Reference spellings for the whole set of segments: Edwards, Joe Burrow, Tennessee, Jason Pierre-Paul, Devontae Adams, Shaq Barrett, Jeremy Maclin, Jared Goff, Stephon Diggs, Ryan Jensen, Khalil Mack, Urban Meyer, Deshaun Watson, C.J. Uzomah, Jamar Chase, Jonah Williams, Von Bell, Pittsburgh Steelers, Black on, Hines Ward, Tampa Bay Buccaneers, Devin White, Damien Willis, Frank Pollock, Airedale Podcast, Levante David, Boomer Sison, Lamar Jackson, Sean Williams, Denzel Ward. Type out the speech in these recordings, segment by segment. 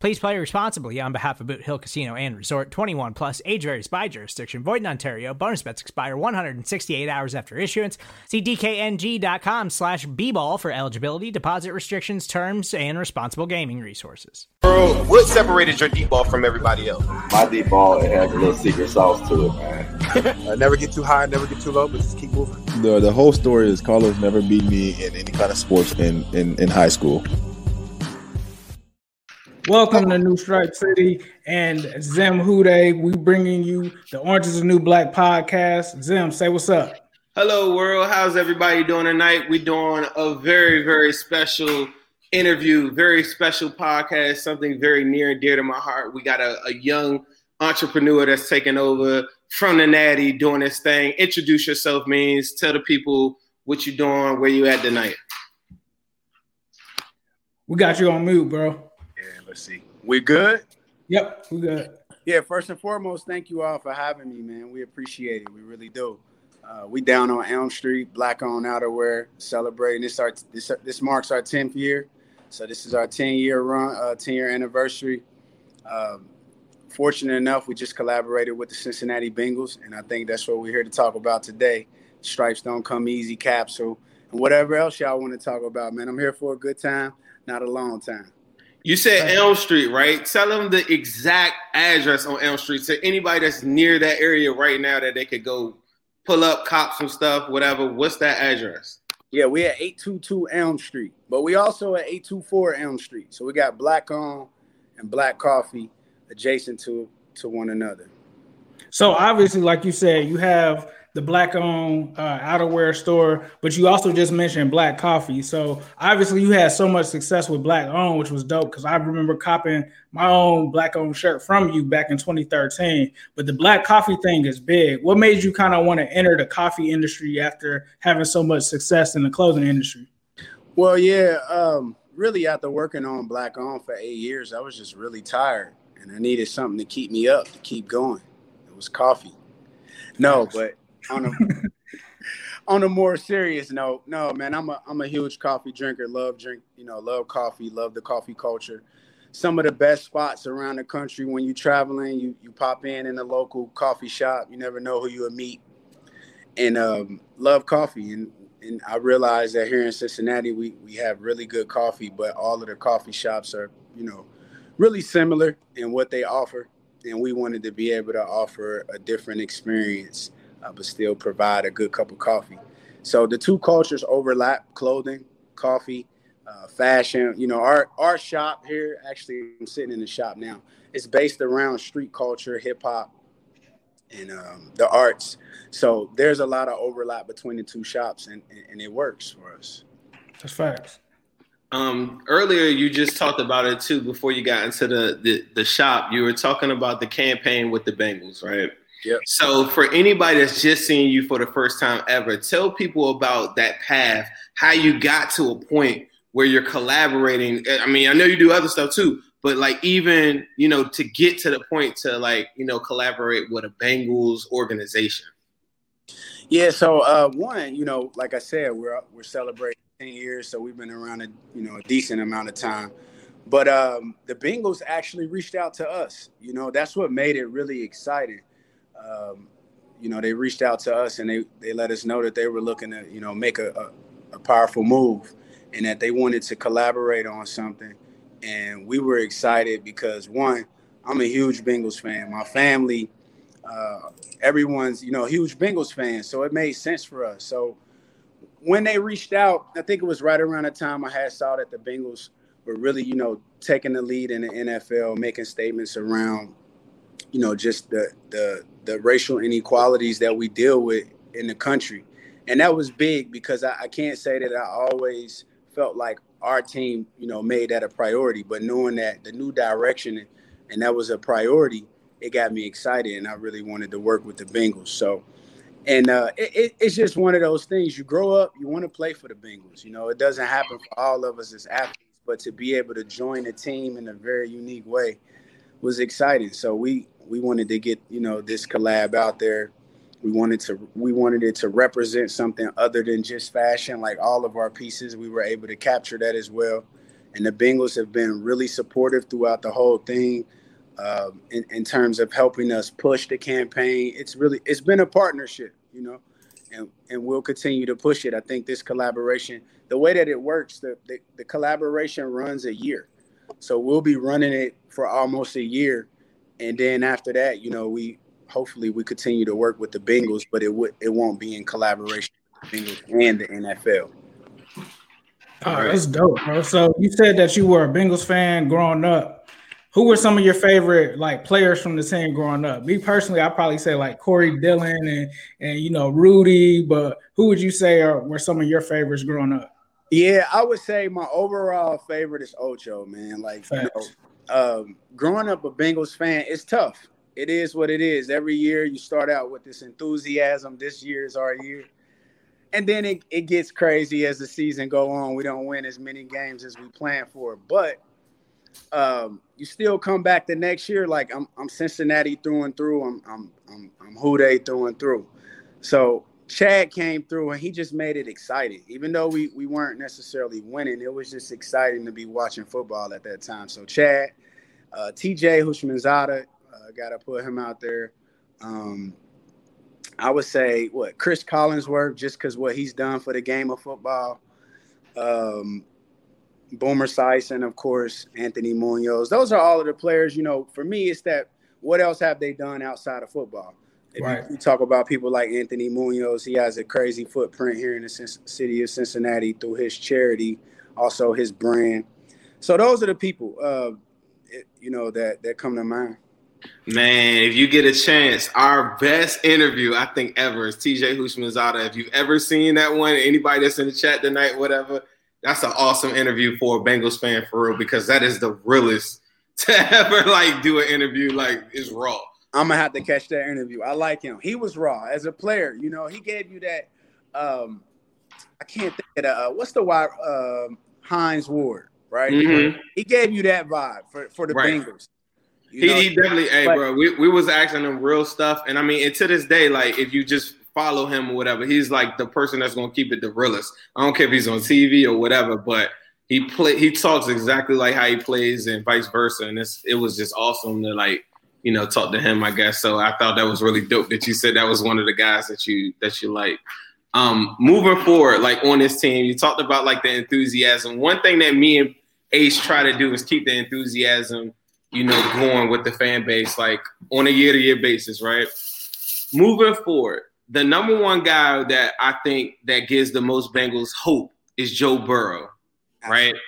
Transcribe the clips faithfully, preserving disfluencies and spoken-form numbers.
Please play responsibly on behalf of Boot Hill Casino and Resort. Twenty-one plus, age varies by jurisdiction, void in Ontario. Bonus bets expire one hundred sixty-eight hours after issuance. See D K N G dot com slash B ball for eligibility, deposit restrictions, terms, and responsible gaming resources. Bro, what separated your deep ball from everybody else? My deep ball, it has a little secret sauce to it, man. I never get too high, never get too low, but just keep moving. The, the whole story is Carlos never beat me in any kind of sports in, in, in high school. Welcome to New Stripe City and Zim Hude. We bringing you the Orange is the New Black Podcast. Zim, say what's up. Hello, world. How's everybody doing tonight? We're doing a very, very special interview, very special podcast, something very near and dear to my heart. We got a, a young entrepreneur that's taking over from the Natty, doing this thing. Introduce yourself, Means. Tell the people what you're doing, where you at tonight. We got you on mute, bro. See, we good? Yep, we good. Yeah, first and foremost, thank you all for having me, man. We appreciate it. We really do. Uh, we down on Elm Street, Black on Outerwear, celebrating. This our this this marks our tenth year, so this is our ten-year run, uh, ten-year anniversary. Um, fortunate enough, we just collaborated with the Cincinnati Bengals, and I think that's what we're here to talk about today. Stripes Don't Come Easy capsule and whatever else y'all want to talk about, man. I'm here for a good time, not a long time. You said Elm Street, right? Tell them the exact address on Elm Street. So anybody that's near that area right now that they could go pull up, cop some stuff, whatever. What's that address? Yeah, we're at eight twenty-two Elm Street, but we also at eight twenty-four Elm Street. So we got Black On and Black Coffee adjacent to, to one another. So obviously, like you said, you have the Black On uh, outerwear store, but you also just mentioned Black Coffee. So obviously you had so much success with Black On, which was dope, because I remember copping my own Black On shirt from you back in twenty thirteen. But the Black Coffee thing is big. What made you kind of want to enter the coffee industry after having so much success in the clothing industry? Well, yeah, um, really after working on Black On for eight years, I was just really tired and I needed something to keep me up, to keep going. It was coffee. No, but... on a on a more serious note, no, man, I'm a I'm a huge coffee drinker. Love drink, you know, love coffee, love the coffee culture. Some of the best spots around the country when you're traveling, you you pop in in a local coffee shop. You never know who you'll meet, and um, love coffee. And and I realize that here in Cincinnati, we we have really good coffee, but all of the coffee shops are, you know, really similar in what they offer. And we wanted to be able to offer a different experience, Uh, but still provide a good cup of coffee. So the two cultures overlap: clothing, coffee, uh, fashion. You know, our our shop here, actually, I'm sitting in the shop now, it's based around street culture, hip hop, and um, the arts. So there's a lot of overlap between the two shops, and, and, and it works for us. That's facts. Um, earlier, you just talked about it too. Before you got into the the, the shop, you were talking about the campaign with the Bengals, right? Yep. So for anybody that's just seeing you for the first time ever, tell people about that path, how you got to a point where you're collaborating. I mean, I know you do other stuff too, but like even, you know, to get to the point to like, you know, collaborate with a Bengals organization. Yeah. So uh, one, you know, like I said, we're we're celebrating ten years. So we've been around, a, you know, a decent amount of time. But um, the Bengals actually reached out to us. You know, that's what made it really exciting. Um, you know, they reached out to us and they, they let us know that they were looking to, you know, make a, a, a powerful move and that they wanted to collaborate on something. And we were excited because, one, I'm a huge Bengals fan. My family, uh, everyone's, you know, huge Bengals fan. So it made sense for us. So when they reached out, I think it was right around the time I had saw that the Bengals were really, you know, taking the lead in the N F L, making statements around, you know, just the the the racial inequalities that we deal with in the country. And that was big because I, I can't say that I always felt like our team, you know, made that a priority. But knowing that the new direction and that was a priority, it got me excited, and I really wanted to work with the Bengals. So, and uh, it, it's just one of those things. You grow up, you want to play for the Bengals. You know, it doesn't happen for all of us as athletes, but to be able to join a team in a very unique way was exciting. So we we wanted to get, you know, this collab out there. We wanted to we wanted it to represent something other than just fashion. Like all of our pieces, we were able to capture that as well. And the Bengals have been really supportive throughout the whole thing, uh, in, in terms of helping us push the campaign. It's really it's been a partnership, you know, and, and we'll continue to push it. I think this collaboration, the way that it works, the, the, the collaboration runs a year. So we'll be running it for almost a year. And then after that, you know, we hopefully we continue to work with the Bengals, but it would it won't be in collaboration with the Bengals and the N F L. All right, that's dope, bro. So you said that you were a Bengals fan growing up. Who were some of your favorite like players from the team growing up? Me personally, I probably say like Corey Dillon and and you know Rudy. But who would you say are were some of your favorites growing up? Yeah, I would say my overall favorite is Ocho, man. Like, you know, um, growing up a Bengals fan, it's tough. It is what it is. Every year you start out with this enthusiasm. This year is our year. And then it, it gets crazy as the season go on. We don't win as many games as we planned for. But um, you still come back the next year. Like I'm I'm Cincinnati through and through. I'm I'm I'm I'm Houday through and through. So Chad came through and he just made it exciting. Even though we we weren't necessarily winning, it was just exciting to be watching football at that time. So Chad, uh, T J Hushmanzada, I uh, got to put him out there. Um, I would say, what, Chris Collinsworth, just because what he's done for the game of football. Um, Boomer Sison, of course, Anthony Munoz. Those are all of the players, you know, for me, it's that what else have they done outside of football? If right. you talk about people like Anthony Munoz, he has a crazy footprint here in the city of Cincinnati through his charity, also his brand. So those are the people, uh, it, you know, that, that come to mind. Man, if you get a chance, our best interview I think ever is T J Hushmanzada. If you've ever seen that one, anybody that's in the chat tonight, whatever, that's an awesome interview for a Bengals fan for real, because that is the realest to ever like do an interview. Like, it's raw. I'm gonna have to catch that interview. I like him. He was raw as a player. You know, he gave you that. Um, I can't think of uh, what's the wide uh, Hines Ward, right? Mm-hmm. He gave you that vibe for for the right. Bengals. You know, he, he definitely, hey, bro, we, we was asking him real stuff. And, I mean, and to this day, like, if you just follow him or whatever, he's, like, the person that's going to keep it the realest. I don't care if he's on T V or whatever, but he play, he talks exactly like how he plays and vice versa. And it's, it was just awesome to, like, you know, talk to him, I guess. So I thought that was really dope that you said that was one of the guys that you that you like. Um, moving forward, like, on this team, you talked about, like, the enthusiasm. One thing that me and Ace try to do is keep the enthusiasm, you know, going with the fan base, like on a year-to-year basis, right? Moving forward, the number one guy that I think that gives the most Bengals hope is Joe Burrow, right? Absolutely.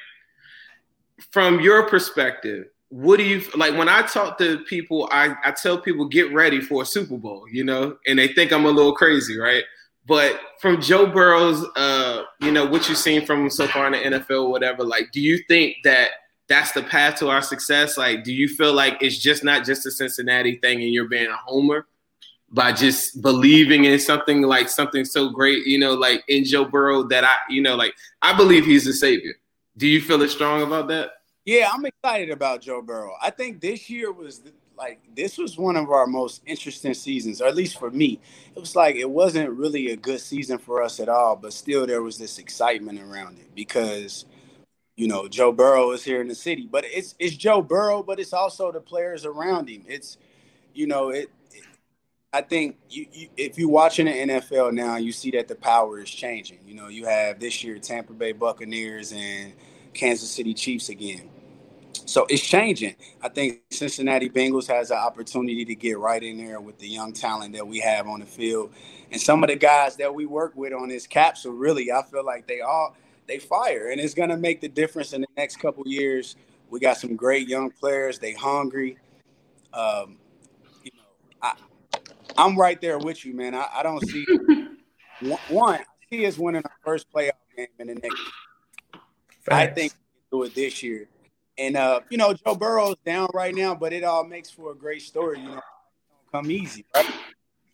From your perspective, what do you like? When I talk to people, I, I tell people get ready for a Super Bowl, you know, and they think I'm a little crazy, right? But from Joe Burrow's, uh, you know, what you've seen from him so far in the N F L, or whatever, like, do you think that that's the path to our success? Like, do you feel like it's just not just a Cincinnati thing and you're being a homer by just believing in something like something so great, you know, like in Joe Burrow that I, you know, like I believe he's the savior. Do you feel it strong about that? Yeah, I'm excited about Joe Burrow. I think this year was like, this was one of our most interesting seasons, or at least for me. It was like, it wasn't really a good season for us at all, but still there was this excitement around it because, you know, Joe Burrow is here in the city, but it's it's Joe Burrow, but it's also the players around him. It's, you know, it. it I think you, you, if you're watching the N F L now, you see that the power is changing. You know, you have this year Tampa Bay Buccaneers and Kansas City Chiefs again. So it's changing. I think Cincinnati Bengals has an opportunity to get right in there with the young talent that we have on the field. And some of the guys that we work with on this capsule, really, I feel like they all, they fire. And it's going to make the difference in the next couple of years. We got some great young players. They hungry. Um, you know, I, I'm right there with you, man. I, I don't see – one, I see us winning our first playoff game in the next year. I think we can do it this year. And, uh, you know, Joe Burrow's down right now, but it all makes for a great story. You know, it don't come easy, right?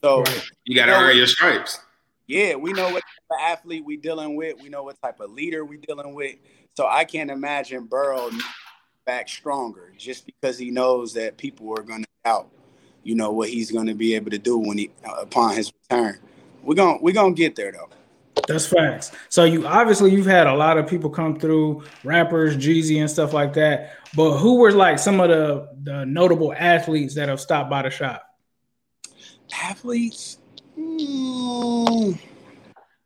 So you got to earn your stripes. Yeah, we know what type of athlete we're dealing with. We know what type of leader we're dealing with. So I can't imagine Burrow back stronger just because he knows that people are going to doubt, you know, what he's going to be able to do when he uh, upon his return. We're going we're going to get there, though. That's facts. So you obviously you've had a lot of people come through, rappers, Jeezy and stuff like that. But who were like some of the, the notable athletes that have stopped by the shop? Athletes? Mm.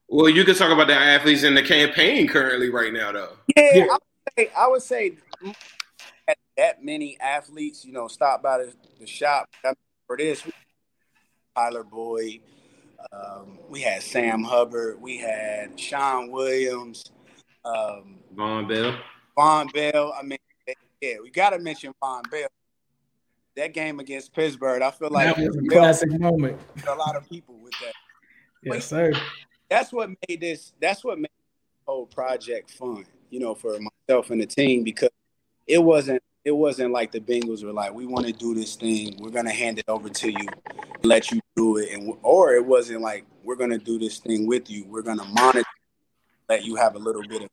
Well, you could talk about the athletes in the campaign currently right now, though. Yeah, yeah. I, would say, I would say that many athletes, you know, stop by the, the shop for this. Tyler Boyd. Um, we had Sam Hubbard. We had Sean Williams. Um, Von Bell. Von Bell. I mean, yeah, we got to mention Von Bell. That game against Pittsburgh, I feel like that was a Bell classic moment. A lot of people with that. Yes, sir. That's what made this. That's what made this whole project fun. You know, for myself and the team, because it wasn't. It wasn't like the Bengals were like, we want to do this thing. We're going to hand it over to you, let you do it. And or it wasn't like, we're going to do this thing with you. We're going to monitor, let you have a little bit of it.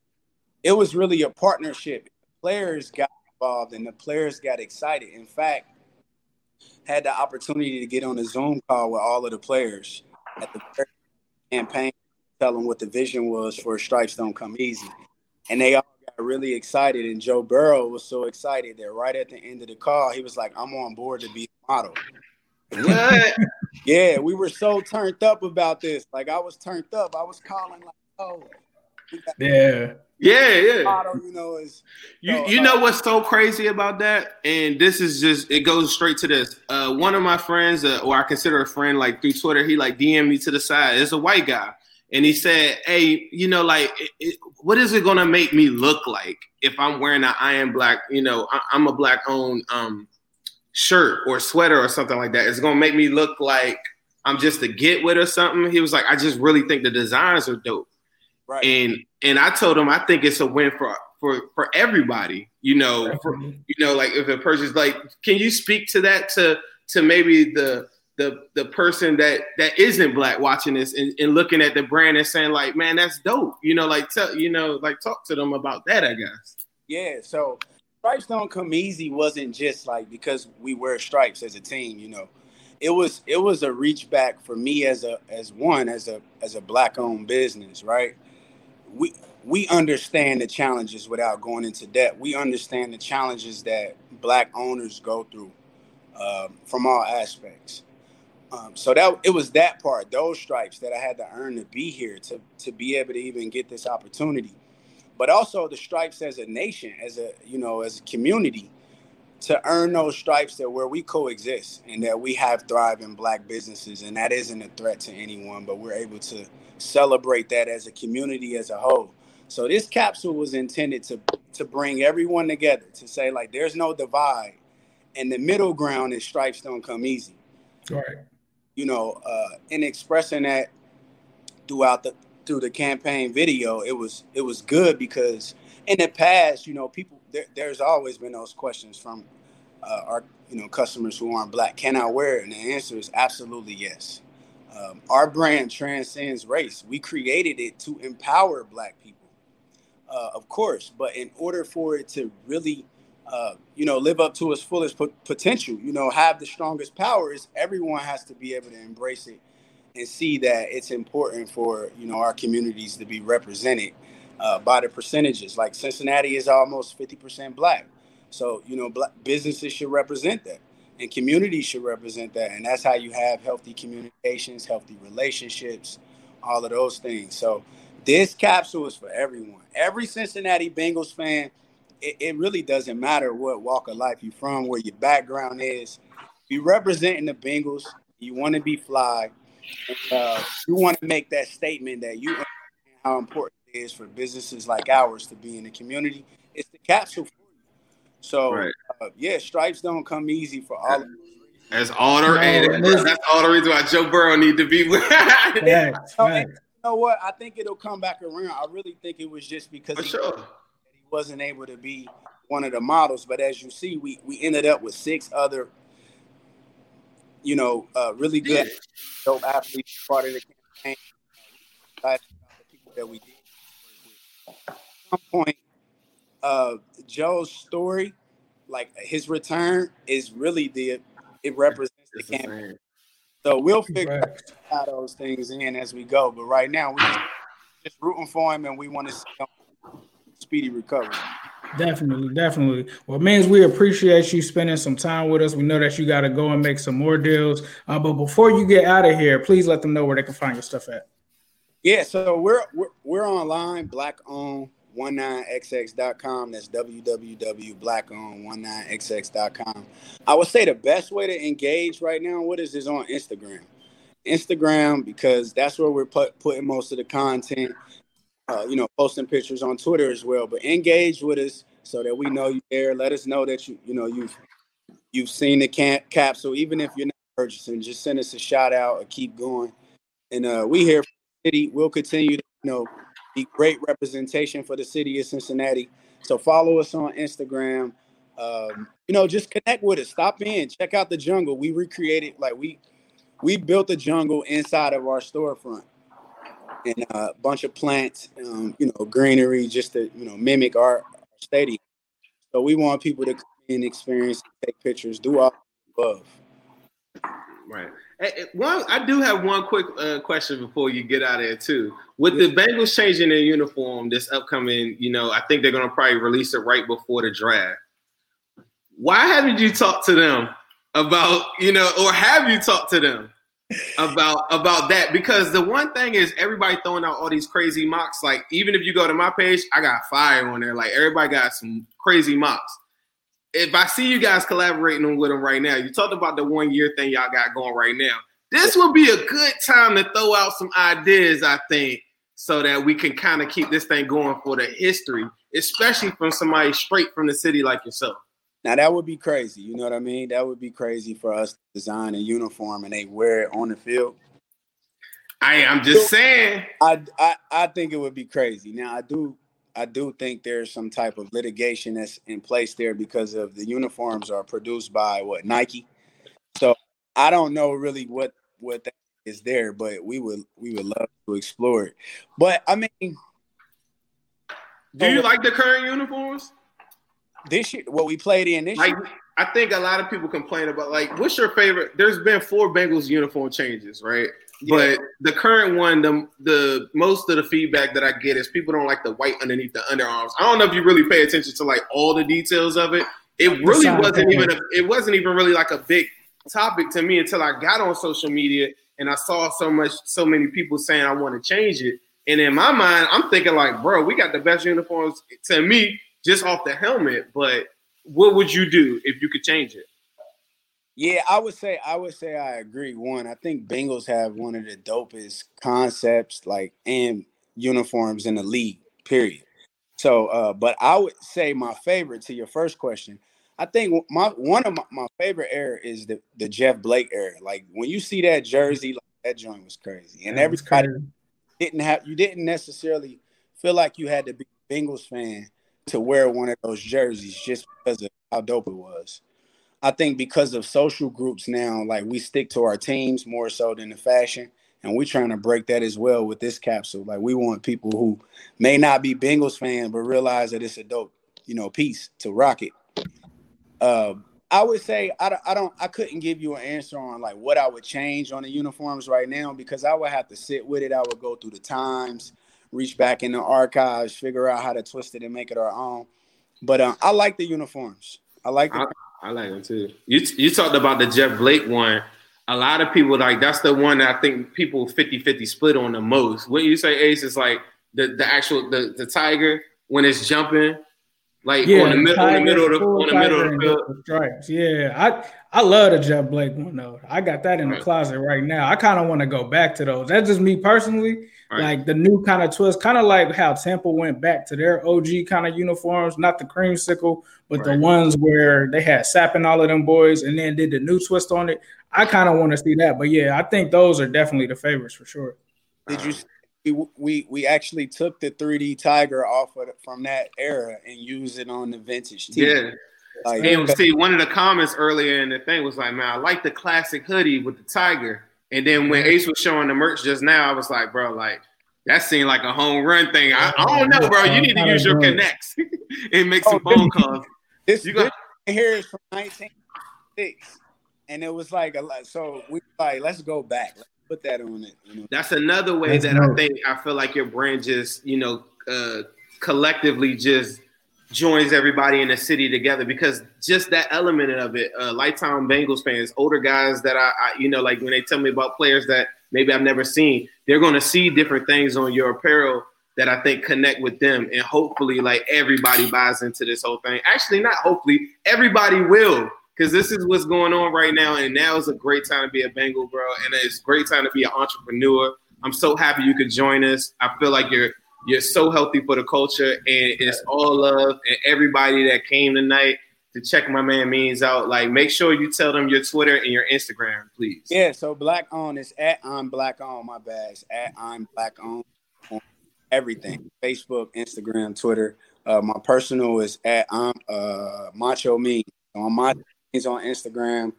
It was really a partnership. The players got involved and the players got excited. In fact, had the opportunity to get on a Zoom call with all of the players at the campaign, tell them what the vision was for Stripes Don't Come Easy. And they all really excited, and Joe Burrow was so excited that right at the end of the call, he was like, I'm on board to be a model. What? Yeah, we were so turned up about this. Like, I was turned up. I was calling like, oh. Yeah. Yeah, yeah. Model, you know, is, you, so, you know uh, what's so crazy about that? And this is just, it goes straight to this. Uh, one of my friends, uh, or I consider a friend, like through Twitter, he like D M'd me to the side. It's a white guy. And he said, hey, you know, like, it, it, what is it going to make me look like if I'm wearing an I am black, you know, I, I'm a black-owned um, shirt or sweater or something like that? It's going to make me look like I'm just a get with or something. He was like, I just really think the designs are dope. Right. And and I told him I think it's a win for for, for everybody, you know, for, you know, like if a person's like, can you speak to that to to maybe the – the the person that, that isn't black watching this and, and looking at the brand and saying like, man, that's dope. You know, like, tell, you know, like talk to them about that, I guess. Yeah. So Stripes Don't Come Easy wasn't just like because we wear stripes as a team, you know, it was, it was a reach back for me as a, as one, as a, as a black owned business, right? We, we understand the challenges without going into debt. We understand the challenges that black owners go through uh, from all aspects. Um, so that it was that part, those stripes that I had to earn to be here, to to be able to even get this opportunity, but also the stripes as a nation, as a you know, as a community, to earn those stripes that where we coexist and that we have thriving black businesses, and that isn't a threat to anyone, but we're able to celebrate that as a community as a whole. So this capsule was intended to to bring everyone together to say like, there's no divide, and the middle ground is Stripes Don't Come Easy. All right. You know, uh, in expressing that throughout the through the campaign video, it was it was good because in the past, you know, people there, there's always been those questions from uh, our you know customers who aren't black. Can I wear it? And the answer is absolutely yes. Um, our brand transcends race. We created it to empower black people, uh, of course, but in order for it to really Uh, you know, live up to its fullest po- potential, you know, have the strongest powers, everyone has to be able to embrace it and see that it's important for, you know, our communities to be represented uh, by the percentages. Like Cincinnati is almost fifty percent black. So, you know, black businesses should represent that and communities should represent that. And that's how you have healthy communications, healthy relationships, all of those things. So this capsule is for everyone. Every Cincinnati Bengals fan it, it really doesn't matter what walk of life you're from, where your background is. You're representing the Bengals. You want to be fly. Uh, you want to make that statement that you understand how important it is for businesses like ours to be in the community. It's the capsule for you. So, right. uh, yeah, stripes don't come easy for all of us. That's all the, no, that's, that's all the reason why Joe Burrow need to be with. Yeah, so, right. You know what? I think it'll come back around. I really think it was just because he, sure. he wasn't able to be one of the models. But as you see, we, we ended up with six other, you know, uh, really good, yeah. dope athletes part of the campaign. Uh, the people that we did. At some point, uh, Joe's story, like his return, is really the it represents the campaign. So we'll figure right. out those things in as we go. But right now, we're just rooting for him, and we want to see him speedy recovery. Definitely, definitely. Well, Mims, we appreciate you spending some time with us. We know that you got to go and make some more deals. Uh, but before you get out of here, please let them know where they can find your stuff at. Yeah, so we're we're, we're online, Black On nineteen x x dot com. That's w w w dot black on nineteen x x dot com. I would say the best way to engage right now with us is on Instagram. Instagram, because that's where we're put, putting most of the content. Uh, you know, posting pictures on Twitter as well, but engage with us so that we know you're there. Let us know that you, you know, you've you've seen the cap- capsule. Even if you're not purchasing, just send us a shout out or keep going. And uh, we here for the city. We'll continue to, you know, be great representation for the city of Cincinnati. So follow us on Instagram. Um, you know, just connect with us. Stop in, check out the jungle. We recreated, like we we built a jungle inside of our storefront. And a bunch of plants, um, you know, greenery, just to, you know, mimic our stadium. So we want people to come in, experience, take pictures, do all the above. Right. Hey, well, I do have one quick uh, question before you get out of there, too. With the Bengals changing their uniform this upcoming, you know, I think they're going to probably release it right before the draft. Why haven't you talked to them about, you know, or have you talked to them? about about that, because the one thing is everybody throwing out all these crazy mocks. Like, even if you go to my page, I got fire on there. Like, everybody got some crazy mocks. If I see you guys collaborating with them right now, you talked about the one year thing y'all got going right now. This would be a good time to throw out some ideas, I think, so that we can kind of keep this thing going for the history, especially from somebody straight from the city like yourself. Now, that would be crazy. You know what I mean? That would be crazy for us to design a uniform and they wear it on the field. I, I'm just saying. I, I, I think it would be crazy. Now, I do I do think there's some type of litigation that's in place there because of the uniforms are produced by, what, Nike? So I don't know really what, what that is there, but we would we would love to explore it. But, I mean. Do you like the current uniforms? This year, what we played in this like, year. I think a lot of people complain about, like, what's your favorite? There's been four Bengals uniform changes, right? Yeah. But the current one, the, the most of the feedback that I get is people don't like the white underneath the underarms. I don't know if you really pay attention to, like, all the details of it. It really wasn't even a, it wasn't even really like a big topic to me until I got on social media and I saw so much, so many people saying I want to change it. And in my mind, I'm thinking, like, bro, we got the best uniforms to me. Just off the helmet, but what would you do if you could change it? Yeah, I would say I would say I agree. One, I think Bengals have one of the dopest concepts, like, and uniforms in the league, period. So, uh, but I would say my favorite, to your first question, I think my one of my, my favorite era is the, the Jeff Blake era. Like, when you see that jersey, like, that joint was crazy. And everybody didn't have, you didn't necessarily feel like you had to be a Bengals fan to wear one of those jerseys just because of how dope it was. I think because of social groups now, like, we stick to our teams more so than the fashion, and we're trying to break that as well with this capsule. Like, we want people who may not be Bengals fans but realize that it's a dope, you know, piece to rock it. Uh, I would say I don't, I don't, I couldn't give you an answer on, like, what I would change on the uniforms right now, because I would have to sit with it. I would go through the times, reach back in the archives, figure out how to twist it and make it our own. But uh, I like the uniforms. I like them. I, I like them, too. You you talked about the Jeff Blake one. A lot of people, like, that's the one that I think people fifty-fifty split on the most. Wouldn't you say, Ace, is like the, the actual, the, the tiger, when it's jumping, Like yeah, on the middle, on the middle of the, on the middle of the field. Stripes. Yeah, I I love the Jet Black one though. I got that in right. the closet right now. I kind of want to go back to those. That's just me personally. Right. Like the new kind of twist, kind of like how Tampa went back to their O G kind of uniforms, not the creamsicle, but right. the ones where they had Sap and all of them boys, and then did the new twist on it. I kind of want to see that, but yeah, I think those are definitely the favorites for sure. Did you? We we actually took the three D Tiger off of the, from that era and used it on the vintage T V. Yeah, like, and see, one of the comments earlier in the thing was like, "Man, I like the classic hoodie with the tiger." And then when Ace was showing the merch just now, I was like, "Bro, like that seemed like a home run thing." I, I don't know, bro. You need to use your connects and make some phone calls. This you got here is from nineteen sixty-six, and it was like a lot. So we like, let's go back. Put that on it. You know? That's another way That's that dope. I think I feel like your brand just, you know, uh, collectively just joins everybody in the city together, because just that element of it, uh, lifetime Bengals fans, older guys that I, I, you know, like when they tell me about players that maybe I've never seen, they're going to see different things on your apparel that I think connect with them. And hopefully like everybody buys into this whole thing. Actually, not hopefully, everybody will. Because this is what's going on right now, and now is a great time to be a Bengal, bro, and it's a great time to be an entrepreneur. I'm so happy you could join us. I feel like you're you're so healthy for the culture, and it's all love. And everybody that came tonight to check my man Means out, like, make sure you tell them your Twitter and your Instagram, please. Yeah, so Black On is at I'm Black On, my bad. It's at I'm Black On on everything, Facebook, Instagram, Twitter. Uh, my personal is at I'm uh, Macho Means on my He's on Instagram,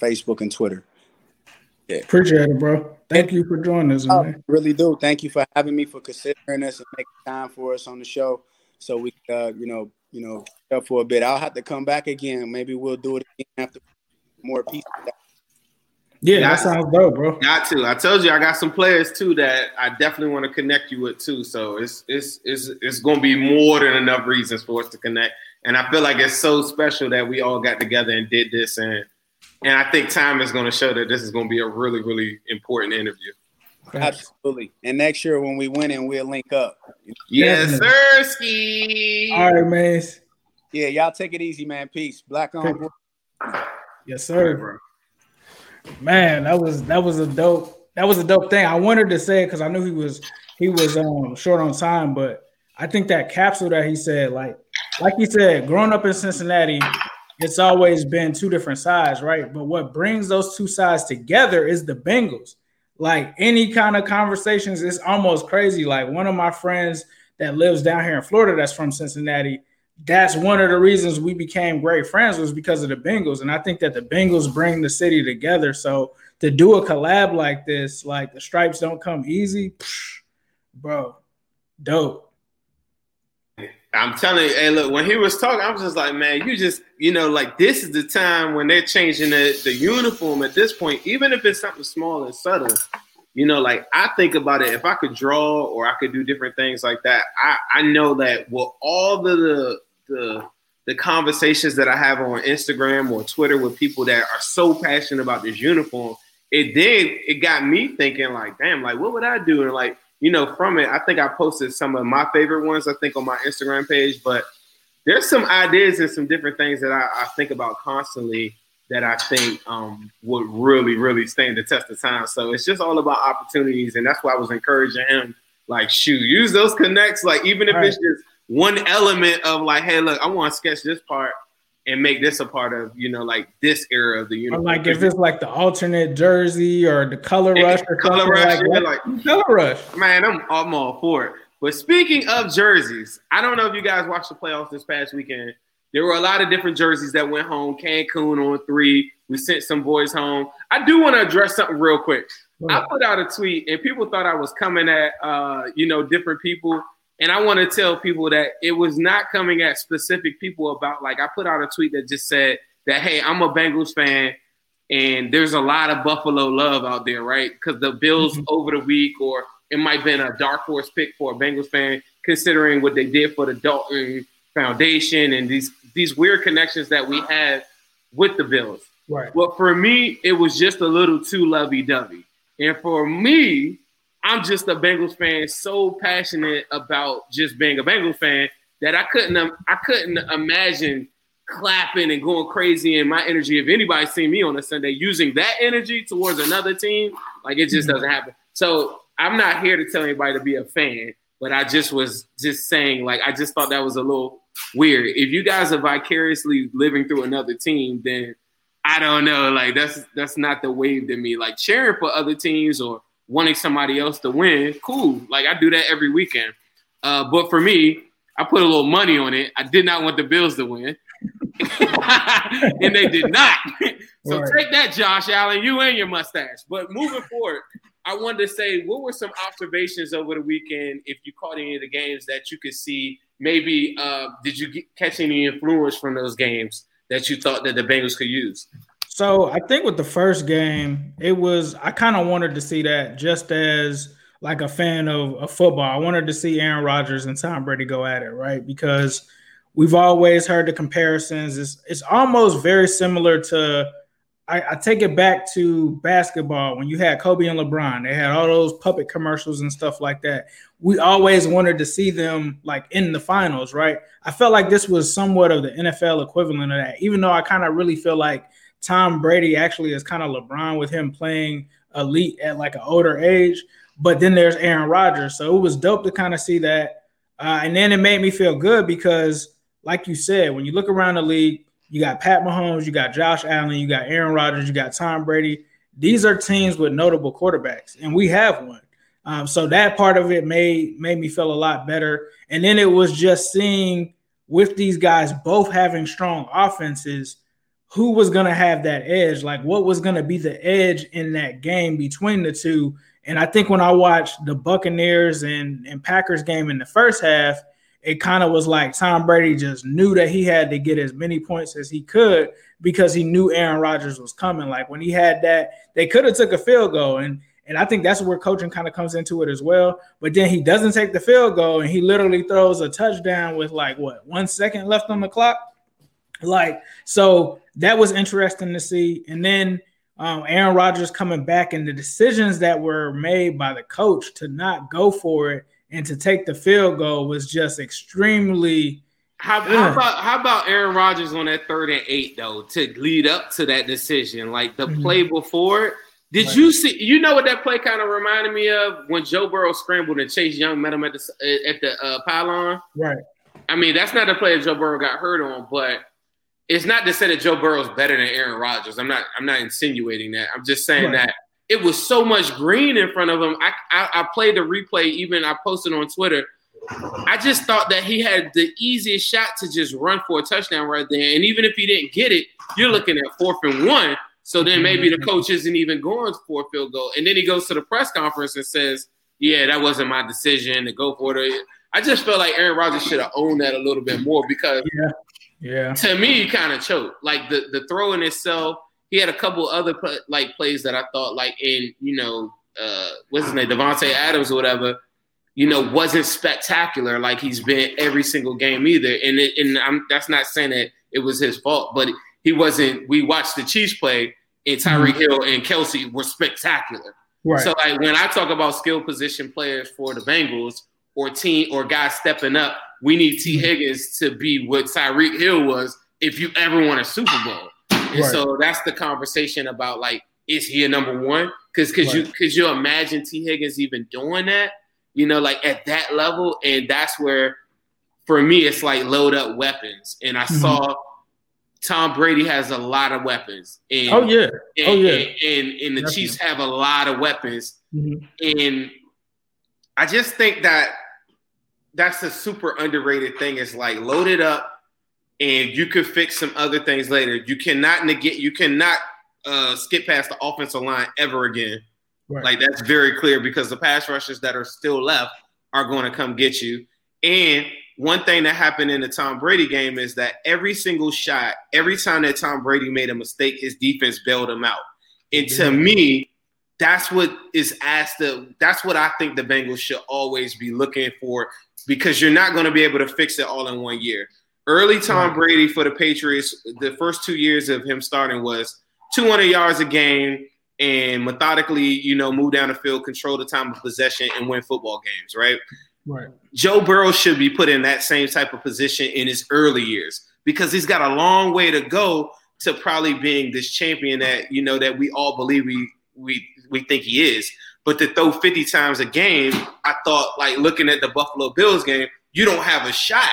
Facebook, and Twitter. Yeah. Appreciate it, bro. Thank you for joining us, man. I really do. Thank you for having me, for considering us and making time for us on the show, so we, uh, you know, you know, up for a bit. I'll have to come back again. Maybe we'll do it again after more pieces. Yeah, that sounds dope, bro. Got to. I told you I got some players too that I definitely want to connect you with too. So it's it's it's it's gonna be more than enough reasons for us to connect. And I feel like it's so special that we all got together and did this. And and I think time is going to show that this is going to be a really, really important interview. Absolutely. And next year when we win and we'll link up. Yes, sir, Ski. All right, man. Yeah, y'all take it easy, man. Peace. Black on. Yes, sir. Bro. Man, that was that was a dope. That was a dope thing. I wanted to say it because I knew he was he was um, short on time, but I think that capsule that he said, like, Like you said, growing up in Cincinnati, it's always been two different sides, right? But what brings those two sides together is the Bengals. Like any kind of conversations, it's almost crazy. Like one of my friends that lives down here in Florida that's from Cincinnati, that's one of the reasons we became great friends was because of the Bengals. And I think that the Bengals bring the city together. So to do a collab like this, like the Stripes Don't Come Easy, bro, dope. I'm telling you, hey, look, when he was talking, I was just like, man, you just, you know, like this is the time when they're changing the, the uniform at this point, even if it's something small and subtle, you know, like I think about it. If I could draw or I could do different things like that, I, I know that with all the, the the the conversations that I have on Instagram or Twitter with people that are so passionate about this uniform, it did, it got me thinking like, damn, like what would I do? And like, you know, from it, I think I posted some of my favorite ones, I think, on my Instagram page. But there's some ideas and some different things that I, I think about constantly that I think um, would really, really stand the test of time. So it's just all about opportunities. And that's why I was encouraging him, like, shoot, use those connects. Like, even if all it's right. just one element of like, hey, look, I want to sketch this part and make this a part of, you know, like this era of the universe. Or like if it's like the alternate jersey or the color rush or color rush, like, like, like color rush. Man, I'm, I'm all for it. But speaking of jerseys, I don't know if you guys watched the playoffs this past weekend. There were a lot of different jerseys that went home. Cancun on three. We sent some boys home. I do want to address something real quick. Right. I put out a tweet and people thought I was coming at, uh, you know, different people. And I want to tell people that it was not coming at specific people about, like, I put out a tweet that just said that, hey, I'm a Bengals fan, and there's a lot of Buffalo love out there, right? Because the Bills mm-hmm. over the week, or it might have been a dark horse pick for a Bengals fan, considering what they did for the Dalton Foundation and these, these weird connections that we have with the Bills. Right. But for me, it was just a little too lovey-dovey. And for me, I'm just a Bengals fan, so passionate about just being a Bengals fan that I couldn't um, I couldn't imagine clapping and going crazy in my energy. If anybody's seen me on a Sunday using that energy towards another team, like it just doesn't happen. So I'm not here to tell anybody to be a fan, but I just was just saying, like, I just thought that was a little weird. If you guys are vicariously living through another team, then I don't know. Like, that's that's not the wave to me. Like, cheering for other teams or wanting somebody else to win, cool. Like, I do that every weekend. Uh, but for me, I put a little money on it. I did not want the Bills to win. And they did not. So right. Take that, Josh Allen, you and your mustache. But moving forward, I wanted to say, what were some observations over the weekend, if you caught any of the games that you could see? Maybe uh, did you get, catch any influence from those games that you thought that the Bengals could use? So I think with the first game, it was – I kind of wanted to see that just as like a fan of, of football. I wanted to see Aaron Rodgers and Tom Brady go at it, right? Because – we've always heard the comparisons. It's, it's almost very similar to, I, I take it back to basketball when you had Kobe and LeBron. They had all those puppet commercials and stuff like that. We always wanted to see them like in the finals, right? I felt like this was somewhat of the N F L equivalent of that, even though I kind of really feel like Tom Brady actually is kind of LeBron with him playing elite at like an older age. But then there's Aaron Rodgers. So it was dope to kind of see that. Uh, and then it made me feel good because, like you said, when you look around the league, you got Pat Mahomes, you got Josh Allen, you got Aaron Rodgers, you got Tom Brady. These are teams with notable quarterbacks, and we have one. Um, so that part of it made, made me feel a lot better. And then it was just seeing with these guys both having strong offenses, who was going to have that edge? Like, what was going to be the edge in that game between the two? And I think when I watched the Buccaneers and, and Packers game in the first half, it kind of was like Tom Brady just knew that he had to get as many points as he could because he knew Aaron Rodgers was coming. Like when he had that, they could have took a field goal. And, and I think that's where coaching kind of comes into it as well. But then he doesn't take the field goal and he literally throws a touchdown with like, what, one second left on the clock? Like, so that was interesting to see. And then um, Aaron Rodgers coming back and the decisions that were made by the coach to not go for it and to take the field goal was just extremely. How, how about how about Aaron Rodgers on that third and eight though to lead up to that decision, like the mm-hmm. play before? Did right. you see? You know what that play kind of reminded me of when Joe Burrow scrambled and Chase Young met him at the at the uh, pylon. Right. I mean, that's not the play that Joe Burrow got hurt on, but it's not to say that Joe Burrow's better than Aaron Rodgers. I'm not. I'm not insinuating that. I'm just saying right. that. It was so much green in front of him. I, I I played the replay, even I posted on Twitter. I just thought that he had the easiest shot to just run for a touchdown right there. And even if he didn't get it, you're looking at fourth and one. So then maybe the coach isn't even going for a field goal. And then he goes to the press conference and says, yeah, that wasn't my decision to go for it. I just felt like Aaron Rodgers should have owned that a little bit more because yeah. Yeah. to me, he kind of choked. Like the, the throw in itself, he had a couple other like plays that I thought like in, you know, uh, what's his name, Devontae Adams or whatever, you know, wasn't spectacular like he's been every single game either. And it, and I'm, that's not saying that it was his fault, but he wasn't. We watched the Chiefs play and Tyreek Hill and Kelce were spectacular. Right. So like when I talk about skill position players for the Bengals or team or guys stepping up, we need T. Higgins to be what Tyreek Hill was if you ever won a Super Bowl. And right. so that's the conversation about, like, is he a number one? Because right. you could you imagine T. Higgins even doing that, you know, like at that level? And that's where, for me, it's like load up weapons. And I mm-hmm. saw Tom Brady has a lot of weapons. And, oh, yeah. And, oh, yeah. And, and, and, and the Definitely. Chiefs have a lot of weapons. Mm-hmm. And I just think that that's a super underrated thing. It's like load it up. And you could fix some other things later. You cannot negate. You cannot uh, skip past the offensive line ever again. Right. Like that's very clear because the pass rushers that are still left are going to come get you. And one thing that happened in the Tom Brady game is that every single shot, every time that Tom Brady made a mistake, his defense bailed him out. And yeah. to me, that's what is asked of. That's what I think the Bengals should always be looking for because you're not going to be able to fix it all in one year. Early Tom Brady for the Patriots, the first two years of him starting was two hundred yards a game and methodically, you know, move down the field, control the time of possession and win football games, right? Right. Joe Burrow should be put in that same type of position in his early years because he's got a long way to go to probably being this champion that, you know, that we all believe we we we think he is. But to throw fifty times a game, I thought, like, looking at the Buffalo Bills game, you don't have a shot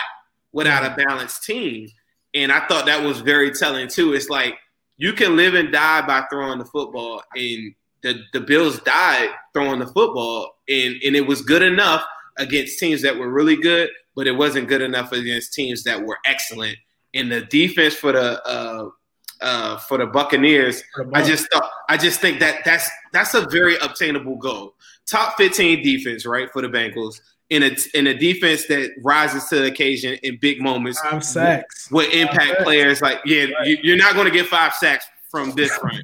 without a balanced team. And I thought that was very telling, too. It's like you can live and die by throwing the football, and the, the Bills died throwing the football, and, and it was good enough against teams that were really good, but it wasn't good enough against teams that were excellent. And the defense for the uh, uh, for the Buccaneers, I just thought, I just think that that's that's a very obtainable goal. Top fifteen defense, right, for the Bengals, in a in a defense that rises to the occasion in big moments. Five sacks with, with impact sacks. Players, like yeah, right. you, you're not going to get five sacks from this front,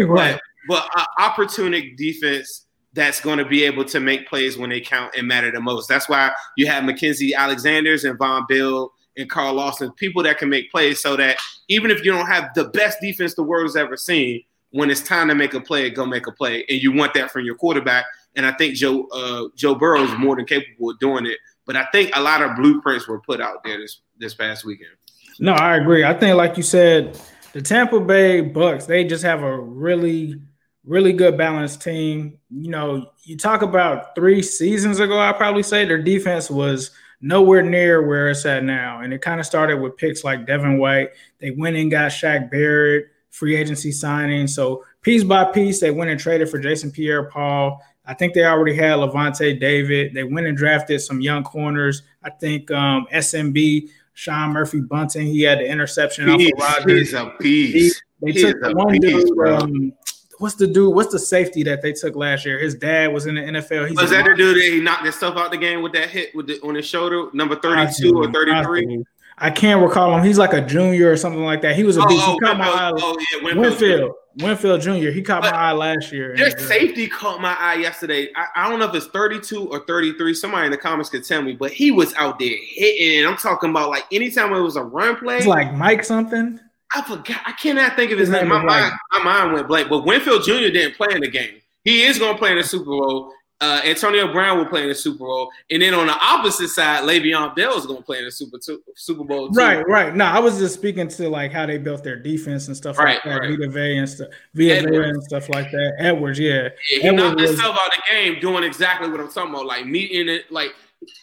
right? But, but uh, opportunistic defense that's going to be able to make plays when they count and matter the most. That's why you have Mackenzie Alexanders and Von Bell and Carl Lawson, people that can make plays so that even if you don't have the best defense the world's ever seen, when it's time to make a play, go make a play. And you want that from your quarterback. And I think Joe uh, Joe Burrow is more than capable of doing it. But I think a lot of blueprints were put out there this, this past weekend. No, I agree. I think, like you said, the Tampa Bay Bucks, they just have a really – really good balanced team. You know, you talk about three seasons ago, I'd probably say their defense was nowhere near where it's at now. And it kind of started with picks like Devin White. They went and got Shaq Barrett, free agency signing. So piece by piece, they went and traded for Jason Pierre-Paul. I think they already had Levante David. They went and drafted some young corners. I think um, S M B, Sean Murphy Bunting, he had the interception. He's, he's a beast. They, they took one dude from – What's the dude? What's the safety that they took last year? His dad was in the N F L. He's was that the dude that he knocked himself out the game with that hit with the, on his shoulder, number thirty-two or thirty-three? I can't recall him. He's like a junior or something like that. He was a oh, beast. He oh, caught my eye. Oh, yeah, Winfield. Winfield, Winfield Junior. He caught but my eye last year. Their safety caught my eye yesterday. I, I don't know if it's thirty-two or thirty-three. Somebody in the comments could tell me, but he was out there hitting. I'm talking about like anytime it was a run play. It's like Mike something. I forgot. I cannot think of his name. My mind, my mind went blank. But Winfield Junior didn't play in the game. He is going to play in the Super Bowl. Uh, Antonio Brown will play in the Super Bowl. And then on the opposite side, Le'Veon Bell is going to play in the Super two, Super Bowl. Two. Right, right. No, I was just speaking to like how they built their defense and stuff right, like that. Right. Vita Vea and stuff. Vita Vea and stuff like that. Edwards, yeah. yeah he knocked himself out of the game doing exactly what I'm talking about. Like meeting it. Like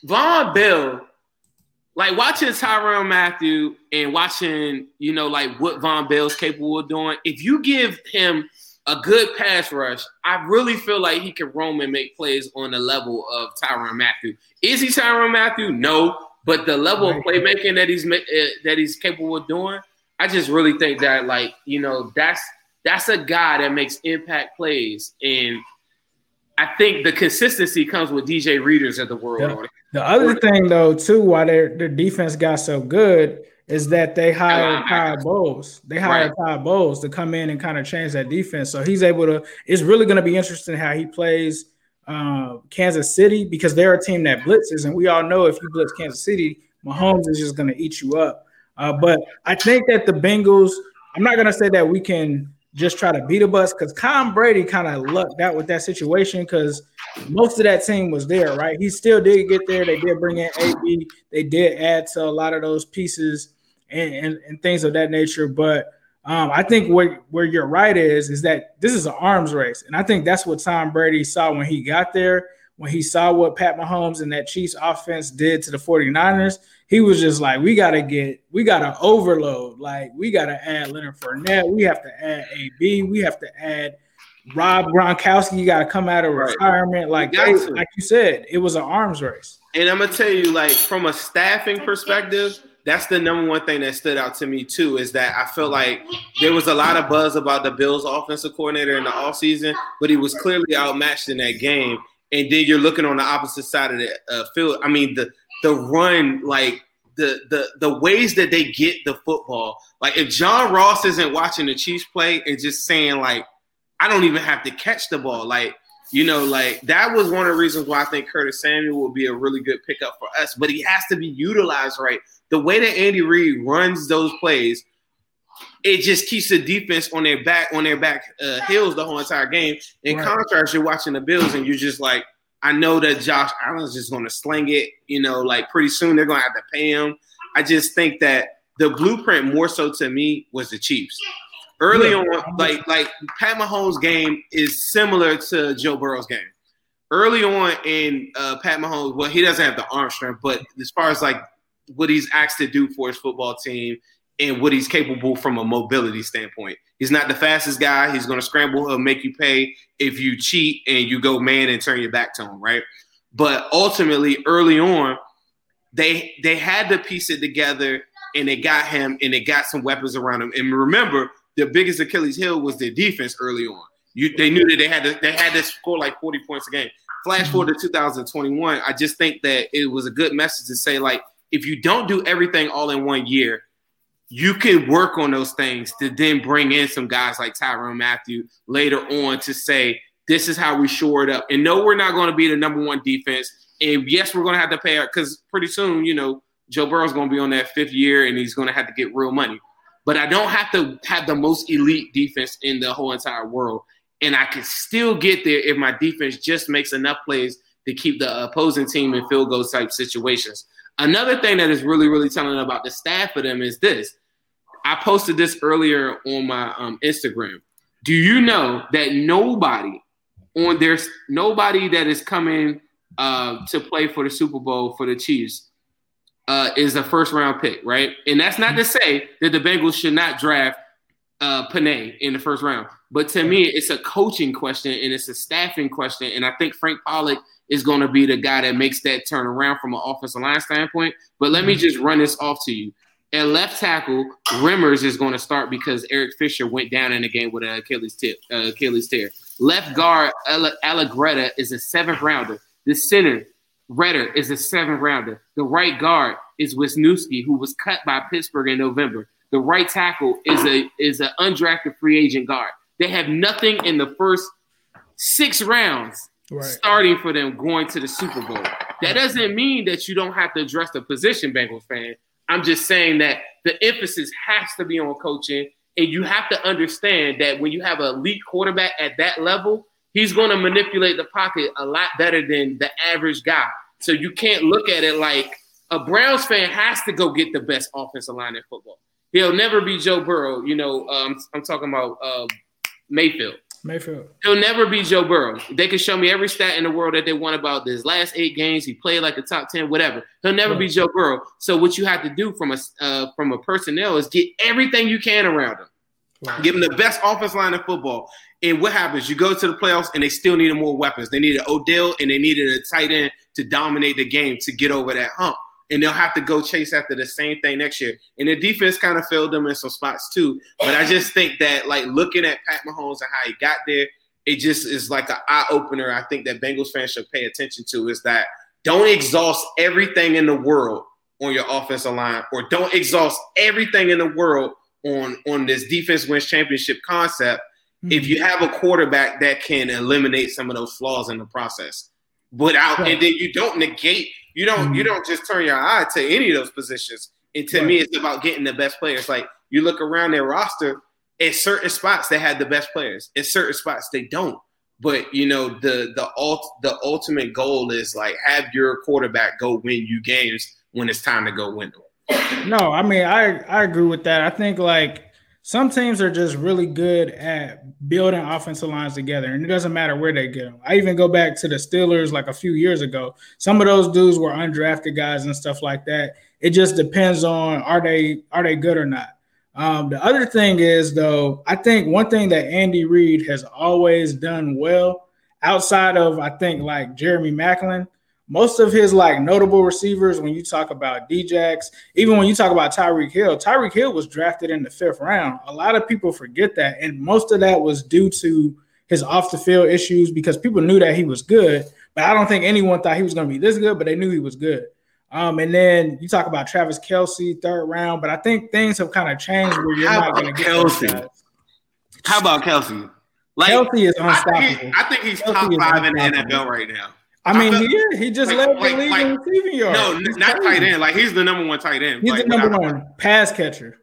Von Bell. Like, watching Tyrann Mathieu and watching, you know, like, what Von Bell's capable of doing, if you give him a good pass rush, I really feel like he can roam and make plays on the level of Tyrann Mathieu. Is he Tyrann Mathieu? No. But the level of playmaking that he's uh, that he's capable of doing, I just really think that, like, you know, that's that's a guy that makes impact plays. And I think the consistency comes with D J Readers of the world. Yeah. The other thing, though, too, why their, their defense got so good is that they hired uh, Kyle Bowles. They hired right. Kyle Bowles to come in and kind of change that defense. So he's able to – it's really going to be interesting how he plays uh, Kansas City because they're a team that blitzes, and we all know if you blitz Kansas City, Mahomes is just going to eat you up. Uh, but I think that the Bengals – I'm not going to say that we can – just try to beat a bus because Tom Brady kind of lucked out with that situation because most of that team was there, right? He still did get there. They did bring in A B. They did add to a lot of those pieces and, and, and things of that nature. But um, I think where, where you're right is, is that this is an arms race. And I think that's what Tom Brady saw when he got there, when he saw what Pat Mahomes and that Chiefs offense did to the 49ers. He was just like, we got to get, we got to overload. Like, we got to add Leonard Fournette. We have to add A B. We have to add Rob Gronkowski. You got to come out of retirement. Like, they, like you said, it was an arms race. And I'm going to tell you, like, from a staffing perspective, that's the number one thing that stood out to me, too, is that I felt like there was a lot of buzz about the Bills' offensive coordinator in the offseason, but he was clearly outmatched in that game. And then you're looking on the opposite side of the uh, field. I mean, the the run, like the the the ways that they get the football. Like, if John Ross isn't watching the Chiefs play and just saying, like, I don't even have to catch the ball. Like, you know, like that was one of the reasons why I think Curtis Samuel will be a really good pickup for us. But he has to be utilized right. The way that Andy Reid runs those plays, it just keeps the defense on their back, on their back uh, heels the whole entire game. In right. contrast, you're watching the Bills and you're just like, I know that Josh Allen's just going to sling it, you know, like pretty soon they're going to have to pay him. I just think that the blueprint more so to me was the Chiefs. Early yeah. on, like like Pat Mahomes' game is similar to Joe Burrow's game. Early on in uh, Pat Mahomes, well, he doesn't have the arm strength, but as far as like what he's asked to do for his football team and what he's capable from a mobility standpoint. He's not the fastest guy. He's going to scramble. He'll make you pay if you cheat and you go man and turn your back to him, right? But ultimately, early on, they they had to piece it together, and they got him, and they got some weapons around him. And remember, their biggest Achilles heel was their defense early on. You, they knew that they had to they had to score like forty points a game. Flash forward to two thousand twenty-one, I just think that it was a good message to say, like, if you don't do everything all in one year, you can work on those things to then bring in some guys like Tyrann Mathieu later on to say, this is how we shore it up. And no, we're not going to be the number one defense. And yes, we're going to have to pay out because pretty soon, you know, Joe Burrow's going to be on that fifth year and he's going to have to get real money. But I don't have to have the most elite defense in the whole entire world. And I can still get there if my defense just makes enough plays to keep the opposing team in field goal type situations. Another thing that is really, really telling about the staff for them is this. I posted this earlier on my um, Instagram. Do you know that nobody on their nobody that is coming uh, to play for the Super Bowl for the Chiefs uh, is a first round pick, right? And that's not to say that the Bengals should not draft uh, Penei in the first round, but to me, it's a coaching question and it's a staffing question, and I think Frank Pollock is going to be the guy that makes that turn around from an offensive line standpoint. But let me just run this off to you. At left tackle, Rimmers is going to start because Eric Fisher went down in the game with an Achilles, tip, uh, Achilles tear. Left guard, Allegretta is a seventh-rounder. The center, Redder, is a seventh-rounder. The right guard is Wisniewski, who was cut by Pittsburgh in November. The right tackle is a is an undrafted free agent guard. They have nothing in the first six rounds. Right. Starting for them going to the Super Bowl. That doesn't mean that you don't have to address the position, Bengals fan. I'm just saying that the emphasis has to be on coaching, and you have to understand that when you have an elite quarterback at that level, he's going to manipulate the pocket a lot better than the average guy. So you can't look at it like a Browns fan has to go get the best offensive line in football. He'll never be Joe Burrow. You know, um, I'm talking about uh, Mayfield. Mayfield. He'll never be Joe Burrow. They can show me every stat in the world that they want about this. Last eight games, he played like a top ten, whatever. He'll never yeah. be Joe Burrow. So what you have to do from a uh, from a personnel is get everything you can around him. Wow. Give him the best offense line in football. And what happens? You go to the playoffs, and they still needed more weapons. They needed Odell, and they needed a tight end to dominate the game to get over that hump. And they'll have to go chase after the same thing next year. And the defense kind of failed them in some spots too. But I just think that, like, looking at Pat Mahomes and how he got there, it just is like an eye-opener I think that Bengals fans should pay attention to is that don't exhaust everything in the world on your offensive line, or don't exhaust everything in the world on, on this defense wins championship concept mm-hmm. if you have a quarterback that can eliminate some of those flaws in the process. Without, right. And then you don't negate – You don't you don't just turn your eye to any of those positions. And to right. me, it's about getting the best players. Like, you look around their roster, at certain spots they had the best players. At certain spots they don't. But, you know, the the ult, the ultimate goal is, like, have your quarterback go win you games when it's time to go win them. No, I mean, I, I agree with that. I think, like, some teams are just really good at building offensive lines together, and it doesn't matter where they get them. I even go back to the Steelers like a few years ago. Some of those dudes were undrafted guys and stuff like that. It just depends on are they are they good or not. Um, the other thing is, though, I think one thing that Andy Reid has always done well, outside of, I think, like Jeremy Maclin, most of his, like, notable receivers, when you talk about D-Jax, even when you talk about Tyreek Hill, Tyreek Hill was drafted in the fifth round. A lot of people forget that, and most of that was due to his off-the-field issues because people knew that he was good, but I don't think anyone thought he was going to be this good, but they knew he was good. Um, and then you talk about Travis Kelce, third round, but I think things have kind of changed where you're How not going to get Kelce. How about Kelce? Like, Kelce is unstoppable. I think, he, I think he's Kelce top five in the N F L right now. I mean, I feel, he is. He just like, led the like, league like, in receiving yards. No, he's not crazy. Tight end. Like, he's the number one tight end. He's like, the number one know. pass catcher.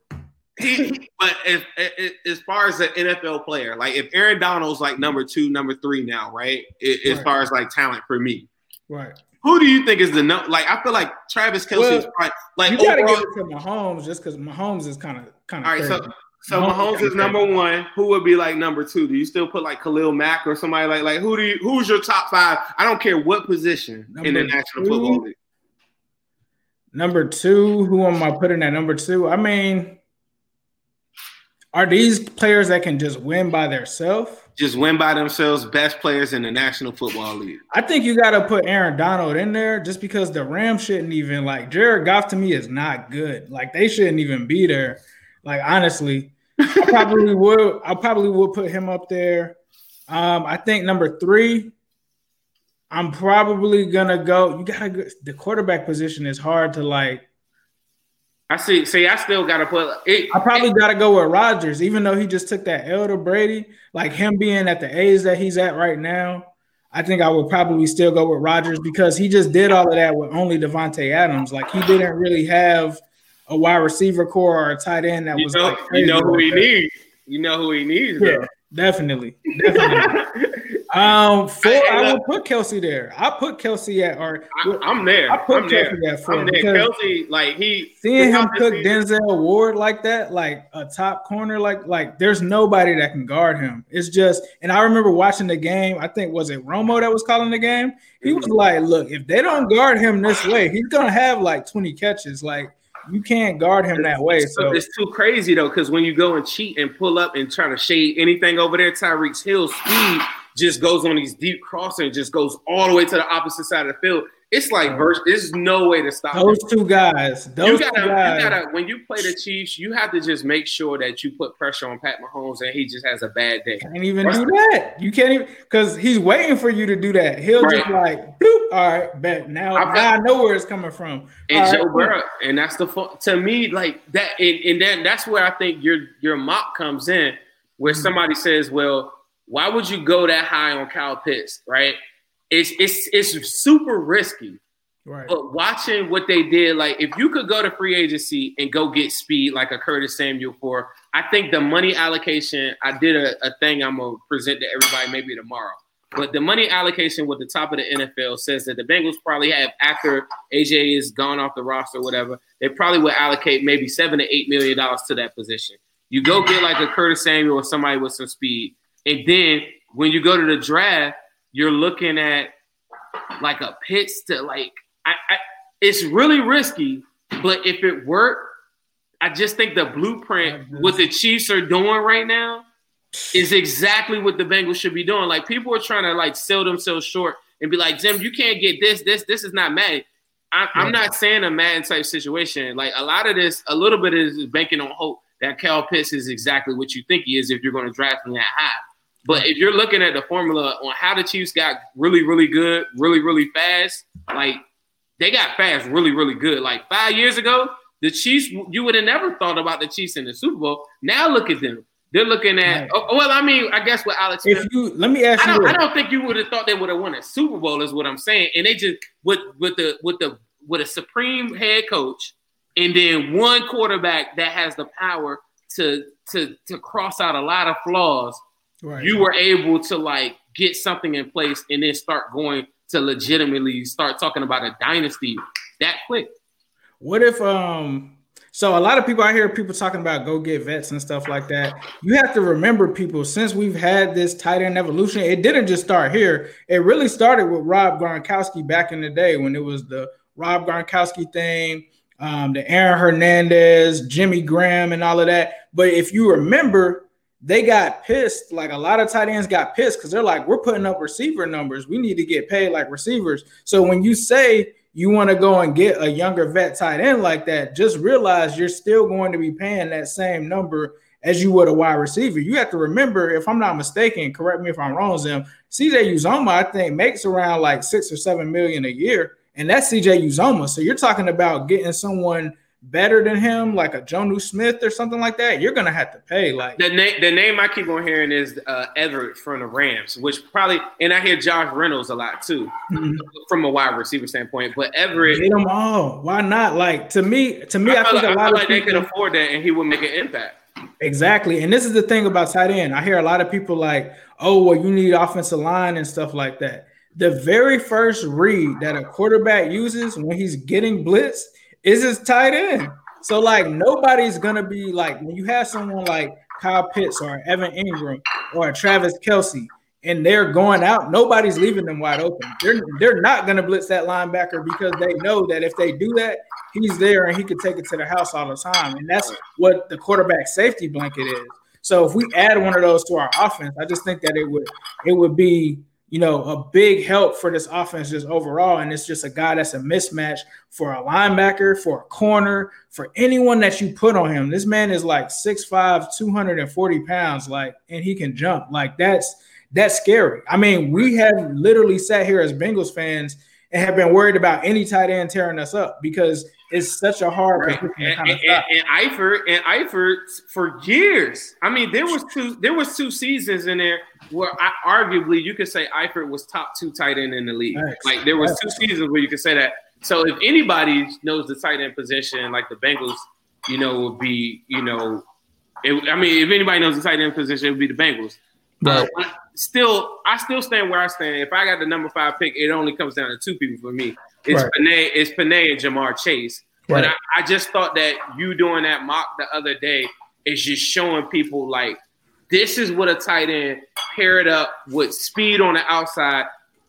He, but if, if, as far as an N F L player, like, if Aaron Donald's like number two, number three now, right? As right. far as like talent for me, Right. Who do you think is the no? Like, I feel like Travis Kelce well, is probably like you gotta overall. Give it to Mahomes just because Mahomes is kind of kind of. All right, crazy. so so Mahomes, Mahomes is number crazy. one. Who would be like number two? Do you still put like Khalil Mack or somebody like like who do you who's your top five? I don't care what position number in the National two? Football League. Number two, who am I putting at number two? I mean, are these players that can just win by themselves? Just win by themselves, best players in the National Football League. I think you got to put Aaron Donald in there just because the Rams shouldn't even, like, Jared Goff to me is not good. Like, they shouldn't even be there. Like, honestly, I probably would. I probably would put him up there. Um, I think number three, I'm probably gonna go. You gotta. The quarterback position is hard to like. I see. See, I still gotta put. It, I probably it, gotta go with Rodgers, even though he just took that L to Brady. Like him being at the A's that he's at right now, I think I would probably still go with Rodgers because he just did all of that with only Devontae Adams. Like he didn't really have a wide receiver core or a tight end that you was. Know, like you know who he that. needs. You know who he needs. Yeah, though. definitely. Definitely. Um, four. I, I would put Kelce there. I put Kelce at or I, I'm there. I put I'm Kelce there. at four. I'm there. Kelce, like he seeing him cook season. Denzel Ward like that, like a top corner, like like there's nobody that can guard him. It's just, and I remember watching the game. I think was it Romo that was calling the game. He was like, "Look, if they don't guard him this way, he's gonna have like twenty catches." Like. You can't guard him that way. So it's too crazy though, because when you go and cheat and pull up and try to shade anything over there, Tyreek Hill's speed just goes on these deep crossing, and just goes all the way to the opposite side of the field. It's like there's no way to stop those him. two guys. Those you gotta, two guys. You gotta, when you play the Chiefs, you have to just make sure that you put pressure on Pat Mahomes and he just has a bad day. Can't even right. do that. You can't even because he's waiting for you to do that. He'll right. just like, bloop, all right, bet now I, now I know where it's coming from. And all Joe right. Burrow, and that's the fun, to me like that, and, and then that's where I think your your mock comes in, where mm-hmm. somebody says, well, why would you go that high on Kyle Pitts, right? It's it's it's super risky, right. But watching what they did, like if you could go to free agency and go get speed like a Curtis Samuel for, I think the money allocation. I did a, a thing I'm gonna present to everybody maybe tomorrow, but the money allocation with the top of the N F L says that the Bengals probably have after A J is gone off the roster, or whatever, they probably would allocate maybe seven to eight million dollars to that position. You go get like a Curtis Samuel or somebody with some speed, and then when you go to the draft. You're looking at like a Pitts to like, I, I, it's really risky, but if it worked, I just think the blueprint, what the Chiefs are doing right now is exactly what the Bengals should be doing. Like people are trying to like sell themselves short and be like, Jim, you can't get this, this, this is not Madden. I, I'm not saying a Madden type situation. Like a lot of this, a little bit is banking on hope that Kyle Pitts is exactly what you think he is if you're going to draft him that high. But if you're looking at the formula on how the Chiefs got really, really good, really, really fast, like they got fast, really, really good. Like five years ago, the Chiefs, you would have never thought about the Chiefs in the Super Bowl. Now look at them. They're looking at, right. oh, well, I mean, I guess with Alex. If you, let me ask I don't, you. I don't think you would have thought they would have won a Super Bowl is what I'm saying. And they just, with, with, the, with, the, with a supreme head coach and then one quarterback that has the power to to to cross out a lot of flaws, right. You were able to like get something in place and then start going to legitimately start talking about a dynasty that quick. What if um so a lot of people I hear people talking about go get vets and stuff like that. You have to remember people since we've had this tight end evolution, it didn't just start here. It really started with Rob Gronkowski back in the day when it was the Rob Gronkowski thing. Um, the Aaron Hernandez, Jimmy Graham and all of that. But if you remember they got pissed, like a lot of tight ends got pissed because they're like, we're putting up receiver numbers. We need to get paid like receivers. So when you say you want to go and get a younger vet tight end like that, just realize you're still going to be paying that same number as you would a wide receiver. You have to remember, if I'm not mistaken, correct me if I'm wrong, Zim, C J. Uzomah, I think, makes around like six or seven million a year, and that's C J. Uzomah. So you're talking about getting someone better than him, like a Jonnu Smith or something like that, you're gonna have to pay. Like the name, the name I keep on hearing is uh, Everett from the Rams, which probably, and I hear Josh Reynolds a lot too, mm-hmm. from a wide receiver standpoint. But Everett, get them all. Why not? Like to me, to me, I, I think like, a lot I of like people, they could afford that, and he would make an impact. Exactly, and this is the thing about tight end. I hear a lot of people like, "Oh, well, you need offensive line and stuff like that." the very first read that a quarterback uses when he's getting blitzed is his tight end. So, like, nobody's going to be like, when you have someone like Kyle Pitts or Evan Ingram or Travis Kelce, and they're going out, nobody's leaving them wide open. They're, they're not going to blitz that linebacker because they know that if they do that, he's there and he could take it to the house all the time. And that's what the quarterback safety blanket is. So if we add one of those to our offense, I just think that it would it would be, you know, a big help for this offense just overall. And it's just a guy that's a mismatch for a linebacker, for a corner, for anyone that you put on him. This man is like six five, two hundred forty pounds, like, and he can jump. Like, that's that's scary. I mean, we have literally sat here as Bengals fans and have been worried about any tight end tearing us up because it's such a hard right. position to kind and, of stop. And, and Eifert and Eifert for years. I mean, there was two there was two seasons in there where I, arguably you could say Eifert was top two tight end in the league. Nice. Like there was nice. two seasons where you could say that. So if anybody knows the tight end position, like the Bengals, you know, would be, you know, it, I mean, if anybody knows the tight end position, it would be the Bengals. But uh, still, I still stand where I stand. If I got the number five pick, it only comes down to two people for me. It's right. Penei, it's Penei and Jamar Chase. Right. But I, I just thought that you doing that mock the other day is just showing people like this is what a tight end paired up with speed on the outside.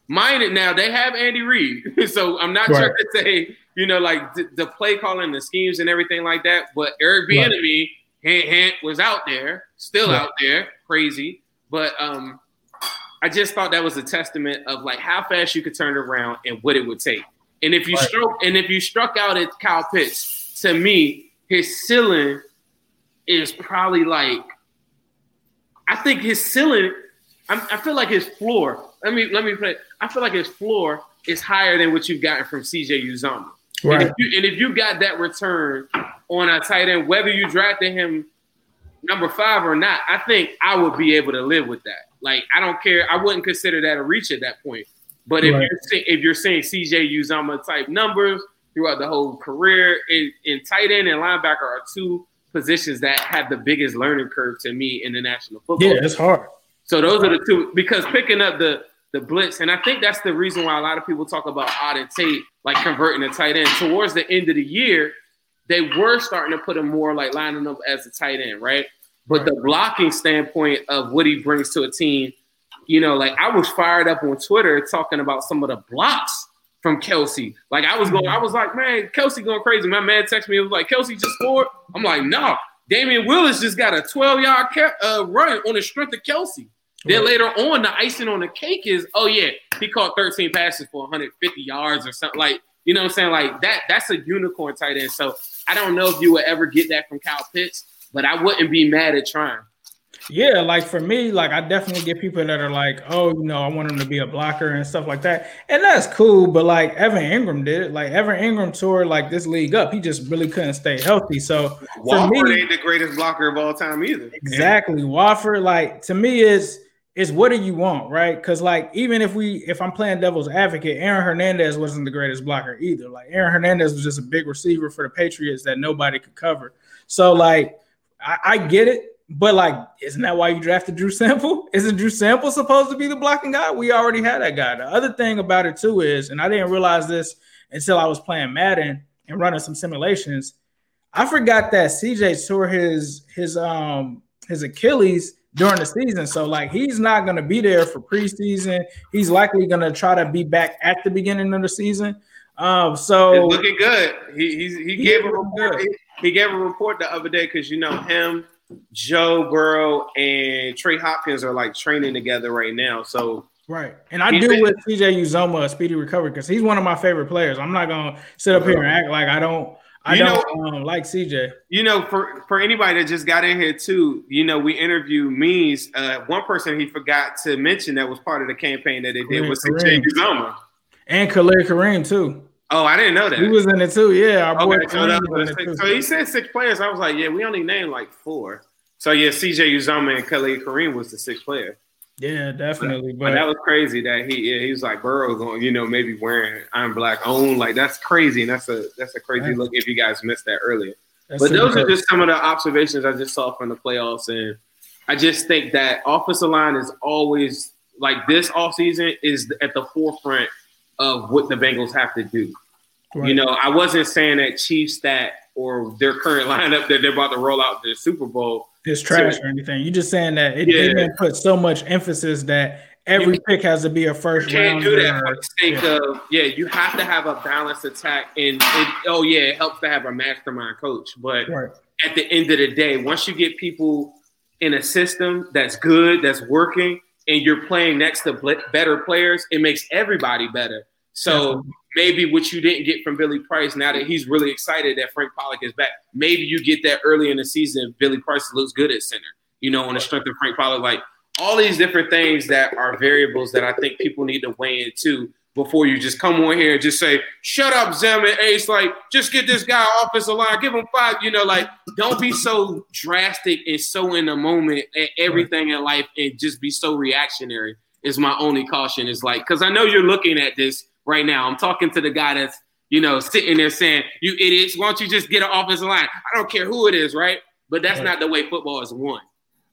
Mind it now, they have Andy Reid, so I'm not right. trying to say you know like the, the play calling, the schemes, and everything like that. But Eric Bieniemy right. was out there, still right. out there, crazy. But um, I just thought that was a testament of like how fast you could turn around and what it would take. And if you right. struck and if you struck out at Kyle Pitts, to me, his ceiling is probably like I think his ceiling. I'm, I feel like his floor. Let me let me play. I feel like his floor is higher than what you've gotten from C J. Uzomah. Right. And if, you, and if you got that return on a tight end, whether you drafted him number five or not, I think I would be able to live with that. Like, I don't care. I wouldn't consider that a reach at that point. But if right. you're see, if you're seeing C J. Uzomah type numbers throughout the whole career, in, in tight end and linebacker are two positions that have the biggest learning curve to me in the National Football League. Yeah, it's hard. So those are the two, because picking up the the blitz, and I think that's the reason why a lot of people talk about Odd and Tate, like converting a tight end. Towards the end of the year, they were starting to put him more like lining up as a tight end, right? But right. the blocking standpoint of what he brings to a team, you know, like I was fired up on Twitter talking about some of the blocks from Kelce. Like I was going, I was like, man, Kelce going crazy. My man texted me, it was like, Kelce just scored. I'm like, no, Damian Willis just got a twelve-yard uh, run on the strength of Kelce. Then right. later on, the icing on the cake is, oh yeah, he caught thirteen passes for one hundred fifty yards or something like. You know what I'm saying? Like, that that's a unicorn tight end. So I don't know if you would ever get that from Kyle Pitts, but I wouldn't be mad at trying. Yeah, like for me, like I definitely get people that are like, oh, you know, I want him to be a blocker and stuff like that. And that's cool, but like Evan Ingram did it. Like Evan Ingram tore like this league up. He just really couldn't stay healthy. So Wofford me, ain't the greatest blocker of all time either. Exactly. Yeah. Wofford, like to me is – is what do you want, right? Because like even if we, if I'm playing devil's advocate, Aaron Hernandez wasn't the greatest blocker either. Like Aaron Hernandez was just a big receiver for the Patriots that nobody could cover. So like I, I get it, but like isn't that why you drafted Drew Sample? Isn't Drew Sample supposed to be the blocking guy? We already had that guy. The other thing about it too is, and I didn't realize this until I was playing Madden and running some simulations, I forgot that C J tore his his um his Achilles during the season. So like he's not going to be there for preseason. He's likely going to try to be back at the beginning of the season. Um, so it's looking good. He he's, he, he gave a report. He, he gave a report the other day because you know him, Joe Burrow, and Trey Hopkins are like training together right now. So right, and I do been, with C J Uzomah a speedy recovery because he's one of my favorite players. I'm not going to sit up here and act like I don't. I you don't know, um, like C J. You know, for, for anybody that just got in here too, you know, we interviewed Means. Uh, one person he forgot to mention that was part of the campaign that they did Khalil was C J Uzomah. And Khalil Kareem too. Oh, I didn't know that. He was in it too, yeah. Our okay, boy so, that was in it so he said six players. I was like, yeah, we only named like four. So yeah, C J Uzomah and Khalil Kareem was the sixth player. Yeah, definitely. But, but that was crazy that he yeah, he was like Burrow going, you know, maybe wearing I'm Black on. Like that's crazy. And that's a that's a crazy that's, look if you guys missed that earlier. But those are just some of the observations I just saw from the playoffs. And I just think that offensive line is always like this offseason is at the forefront of what the Bengals have to do. Right. You know, I wasn't saying that Chiefs stat or their current lineup that they're about to roll out their Super Bowl is trash so, or anything. You're just saying that it yeah. didn't put so much emphasis that every pick has to be a first round. You can't do that for the sake yeah. of, yeah, you have to have a balanced attack. And, and oh, yeah, it helps to have a mastermind coach. But right. at the end of the day, once you get people in a system that's good, that's working, and you're playing next to better players, it makes everybody better. So yeah. maybe what you didn't get from Billy Price, now that he's really excited that Frank Pollock is back, maybe you get that early in the season. Billy Price looks good at center, you know, on the strength of Frank Pollock, like, all these different things that are variables that I think people need to weigh into before you just come on here and just say, shut up, Zem and Ace, like, just get this guy offensive line, give him five, you know, like, don't be so drastic and so in the moment at everything in life and just be so reactionary is my only caution. Is like, because I know you're looking at this right now. I'm talking to the guy that's, you know, sitting there saying, you idiots, why don't you just get an offensive line? I don't care who it is, right? But that's not the way football is won.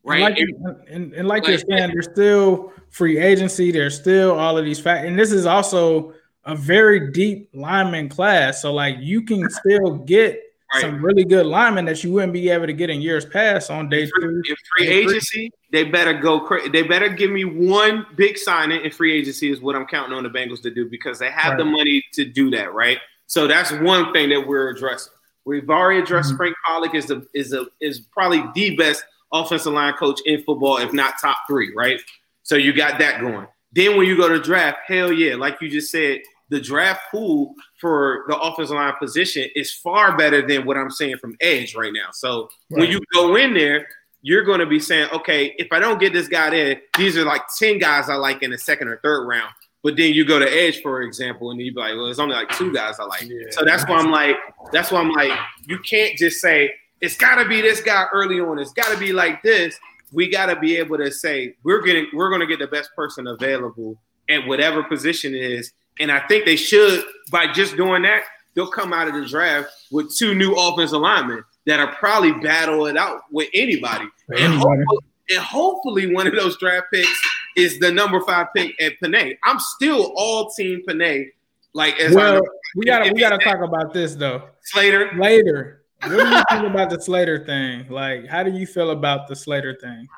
Right. And like, you, and, and like, like you're saying, there's still free agency. There's still all of these facts. And this is also a very deep lineman class. So, like, you can still get right. some really good linemen that you wouldn't be able to get in years past on day two. In free agency, they better go crazy. They better give me one big signing in free agency is what I'm counting on the Bengals to do, because they have right. the money to do that. Right. So that's one thing that we're addressing. We've already addressed mm-hmm. Frank Pollock is the is a is probably the best offensive line coach in football, if not top three, right? So you got that going. Then when you go to draft, hell yeah, like you just said, the draft pool for the offensive line position is far better than what I'm saying from edge right now. So right. when you go in there, you're going to be saying, okay, if I don't get this guy there, these are like ten guys I like in the second or third round. But then you go to edge, for example, and you be like, well, there's only like two guys I like. Yeah. So that's why I'm like, that's why I'm like, you can't just say, it's got to be this guy early on. It's got to be like this. We got to be able to say we're getting, we're going to get the best person available at whatever position it is. And I think they should, by just doing that, they'll come out of the draft with two new offensive linemen that are probably battle it out with anybody. And hopefully, and hopefully one of those draft picks is the number five pick at Penei. I'm still all team Penei. Like, as well, I know, we gotta we gotta talk about this though. Slater, later. What do you think about the Slater thing? Like, how do you feel about the Slater thing?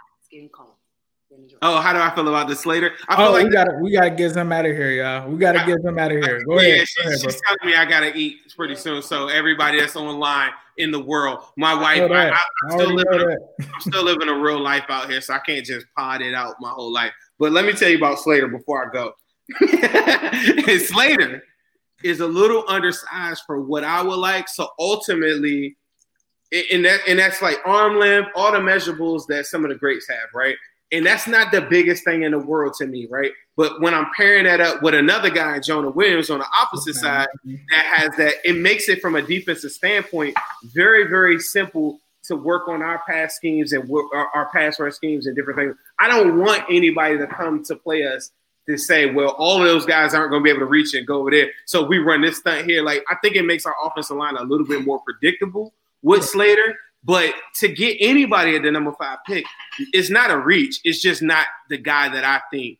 Oh, how do I feel about the Slater? I feel oh, like we got we got to get him out of here, y'all. We got to get him out of here. Go yeah, ahead. She, go ahead she's bro. telling me I gotta eat pretty soon. So everybody that's online in the world, my wife, I, I, I'm, I still living a, I'm still living a real life out here, so I can't just pod it out my whole life. But let me tell you about Slater before I go. Slater is a little undersized for what I would like. So ultimately, and, that, and that's like arm length, all the measurables that some of the greats have, right? And that's not the biggest thing in the world to me, right? But when I'm pairing that up with another guy, Jonah Williams, on the opposite okay. side, that has that, it makes it from a defensive standpoint very, very simple to work on our pass schemes and work our, our pass rush schemes and different things. I don't want anybody to come to play us to say, well, all of those guys aren't going to be able to reach and go over there, so we run this stunt here. Like, I think it makes our offensive line a little bit more predictable with Slater. But to get anybody at the number five pick, it's not a reach. It's just not the guy that I think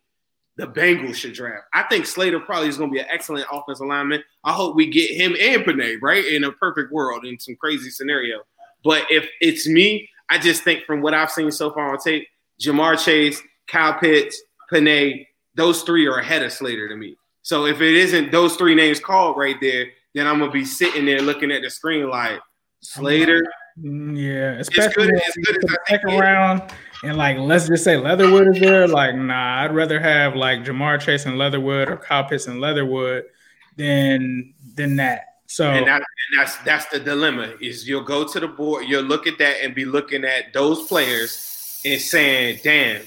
the Bengals should draft. I think Slater probably is going to be an excellent offensive lineman. I hope we get him and Penei, right, in a perfect world, in some crazy scenario. But if it's me, I just think from what I've seen so far on tape, Jamar Chase, Kyle Pitts, Penei, those three are ahead of Slater to me. So if it isn't those three names called right there, then I'm going to be sitting there looking at the screen like, Slater. Yeah, especially in the second round. And, like, let's just say Leatherwood is there. Like, nah, I'd rather have, like, Jamar Chase and Leatherwood or Kyle Pitts and Leatherwood than, than that. So and, that, and that's that's the dilemma is you'll go to the board, you'll look at that and be looking at those players and saying, damn,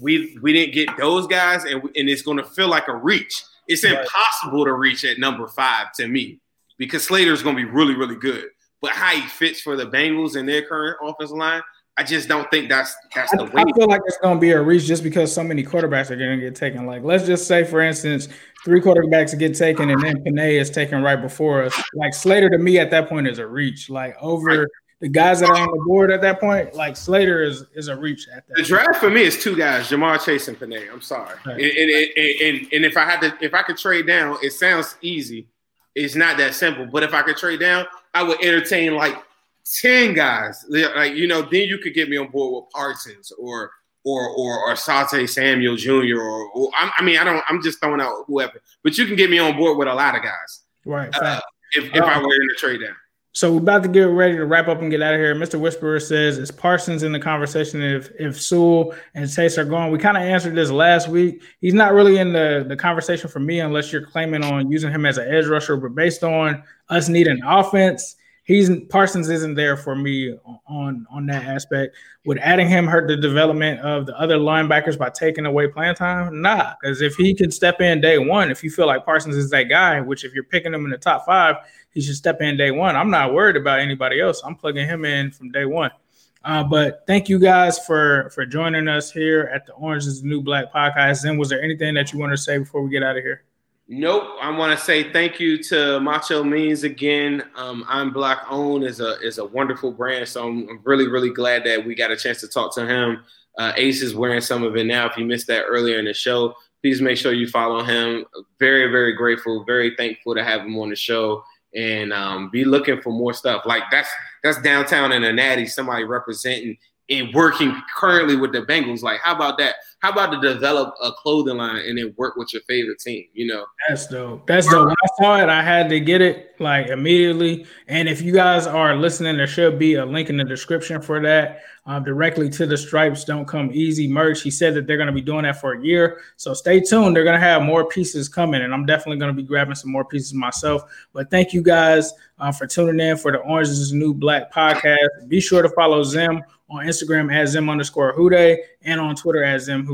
We we didn't get those guys, and and it's going to feel like a reach. It's right. impossible to reach at number five to me because Slater is going to be really, really good. But how he fits for the Bengals and their current offensive line, I just don't think that's that's I, the way. I feel like it's going to be a reach just because so many quarterbacks are going to get taken. Like, let's just say, for instance, three quarterbacks get taken, and then Penei is taken right before us. Like, Slater to me at that point is a reach. Like, over right. the guys that are on the board at that point, like Slater is, is a reach at that. The draft for me is two guys, Jamar Chase and Penei. I'm sorry. Right. And, and, and, and, and if I had to, if I could trade down, it sounds easy. It's not that simple. But if I could trade down, I would entertain like ten guys. Like, you know, then you could get me on board with Parsons or or or or Sante Samuel Junior Or, or I mean, I don't. I'm just throwing out whoever. But you can get me on board with a lot of guys. Right. Uh, if if I were in the trade down. So we're about to get ready to wrap up and get out of here. Mister Whisperer says, is Parsons in the conversation if if Sewell and Chase are gone? We kind of answered this last week. He's not really in the, the conversation for me unless you're claiming on using him as an edge rusher. But based on us needing offense, he's Parsons isn't there for me on, on that aspect. Would adding him hurt the development of the other linebackers by taking away playing time? Nah, because if he can step in day one, if you feel like Parsons is that guy, which if you're picking him in the top five, he should step in day one. I'm not worried about anybody else. I'm plugging him in from day one. Uh, but thank you guys for, for joining us here at the Orange is the New Black Podcast. And was there anything that you want to say before we get out of here? Nope. I want to say thank you to Macho Means again. Um, I'm Black On is a is a wonderful brand, so I'm, I'm really, really glad that we got a chance to talk to him. Uh, Ace is wearing some of it now. If you missed that earlier in the show, please make sure you follow him. Very, very grateful, very thankful to have him on the show. And um, be looking for more stuff. Like that's that's downtown in a natty, somebody representing and working currently with the Bengals. Like, how about that? How about to develop a clothing line and then work with your favorite team, you know? That's dope. That's dope. When I saw it, I had to get it, like, immediately. And if you guys are listening, there should be a link in the description for that, um, directly to the Stripes Don't Come Easy merch. He said that they're going to be doing that for a year. So stay tuned. They're going to have more pieces coming, and I'm definitely going to be grabbing some more pieces myself. But thank you guys uh, for tuning in for the Orange is the New Black Podcast. Be sure to follow Zim on Instagram at Zim underscore Hude and on Twitter at Zim Hude.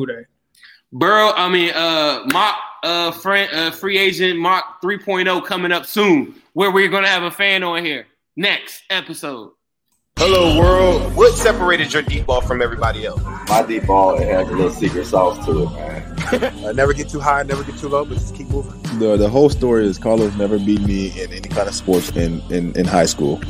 Burrow, I mean, uh, mock uh, friend, uh, free agent mock three point oh coming up soon, where we're going to have a fan on here. Next episode. Hello, world. What separated your deep ball from everybody else? My deep ball, it has a little secret sauce to it, man. I never get too high, never get too low, but just keep moving. The, the whole story is Carlos never beat me in any kind of sports in, in, in high school.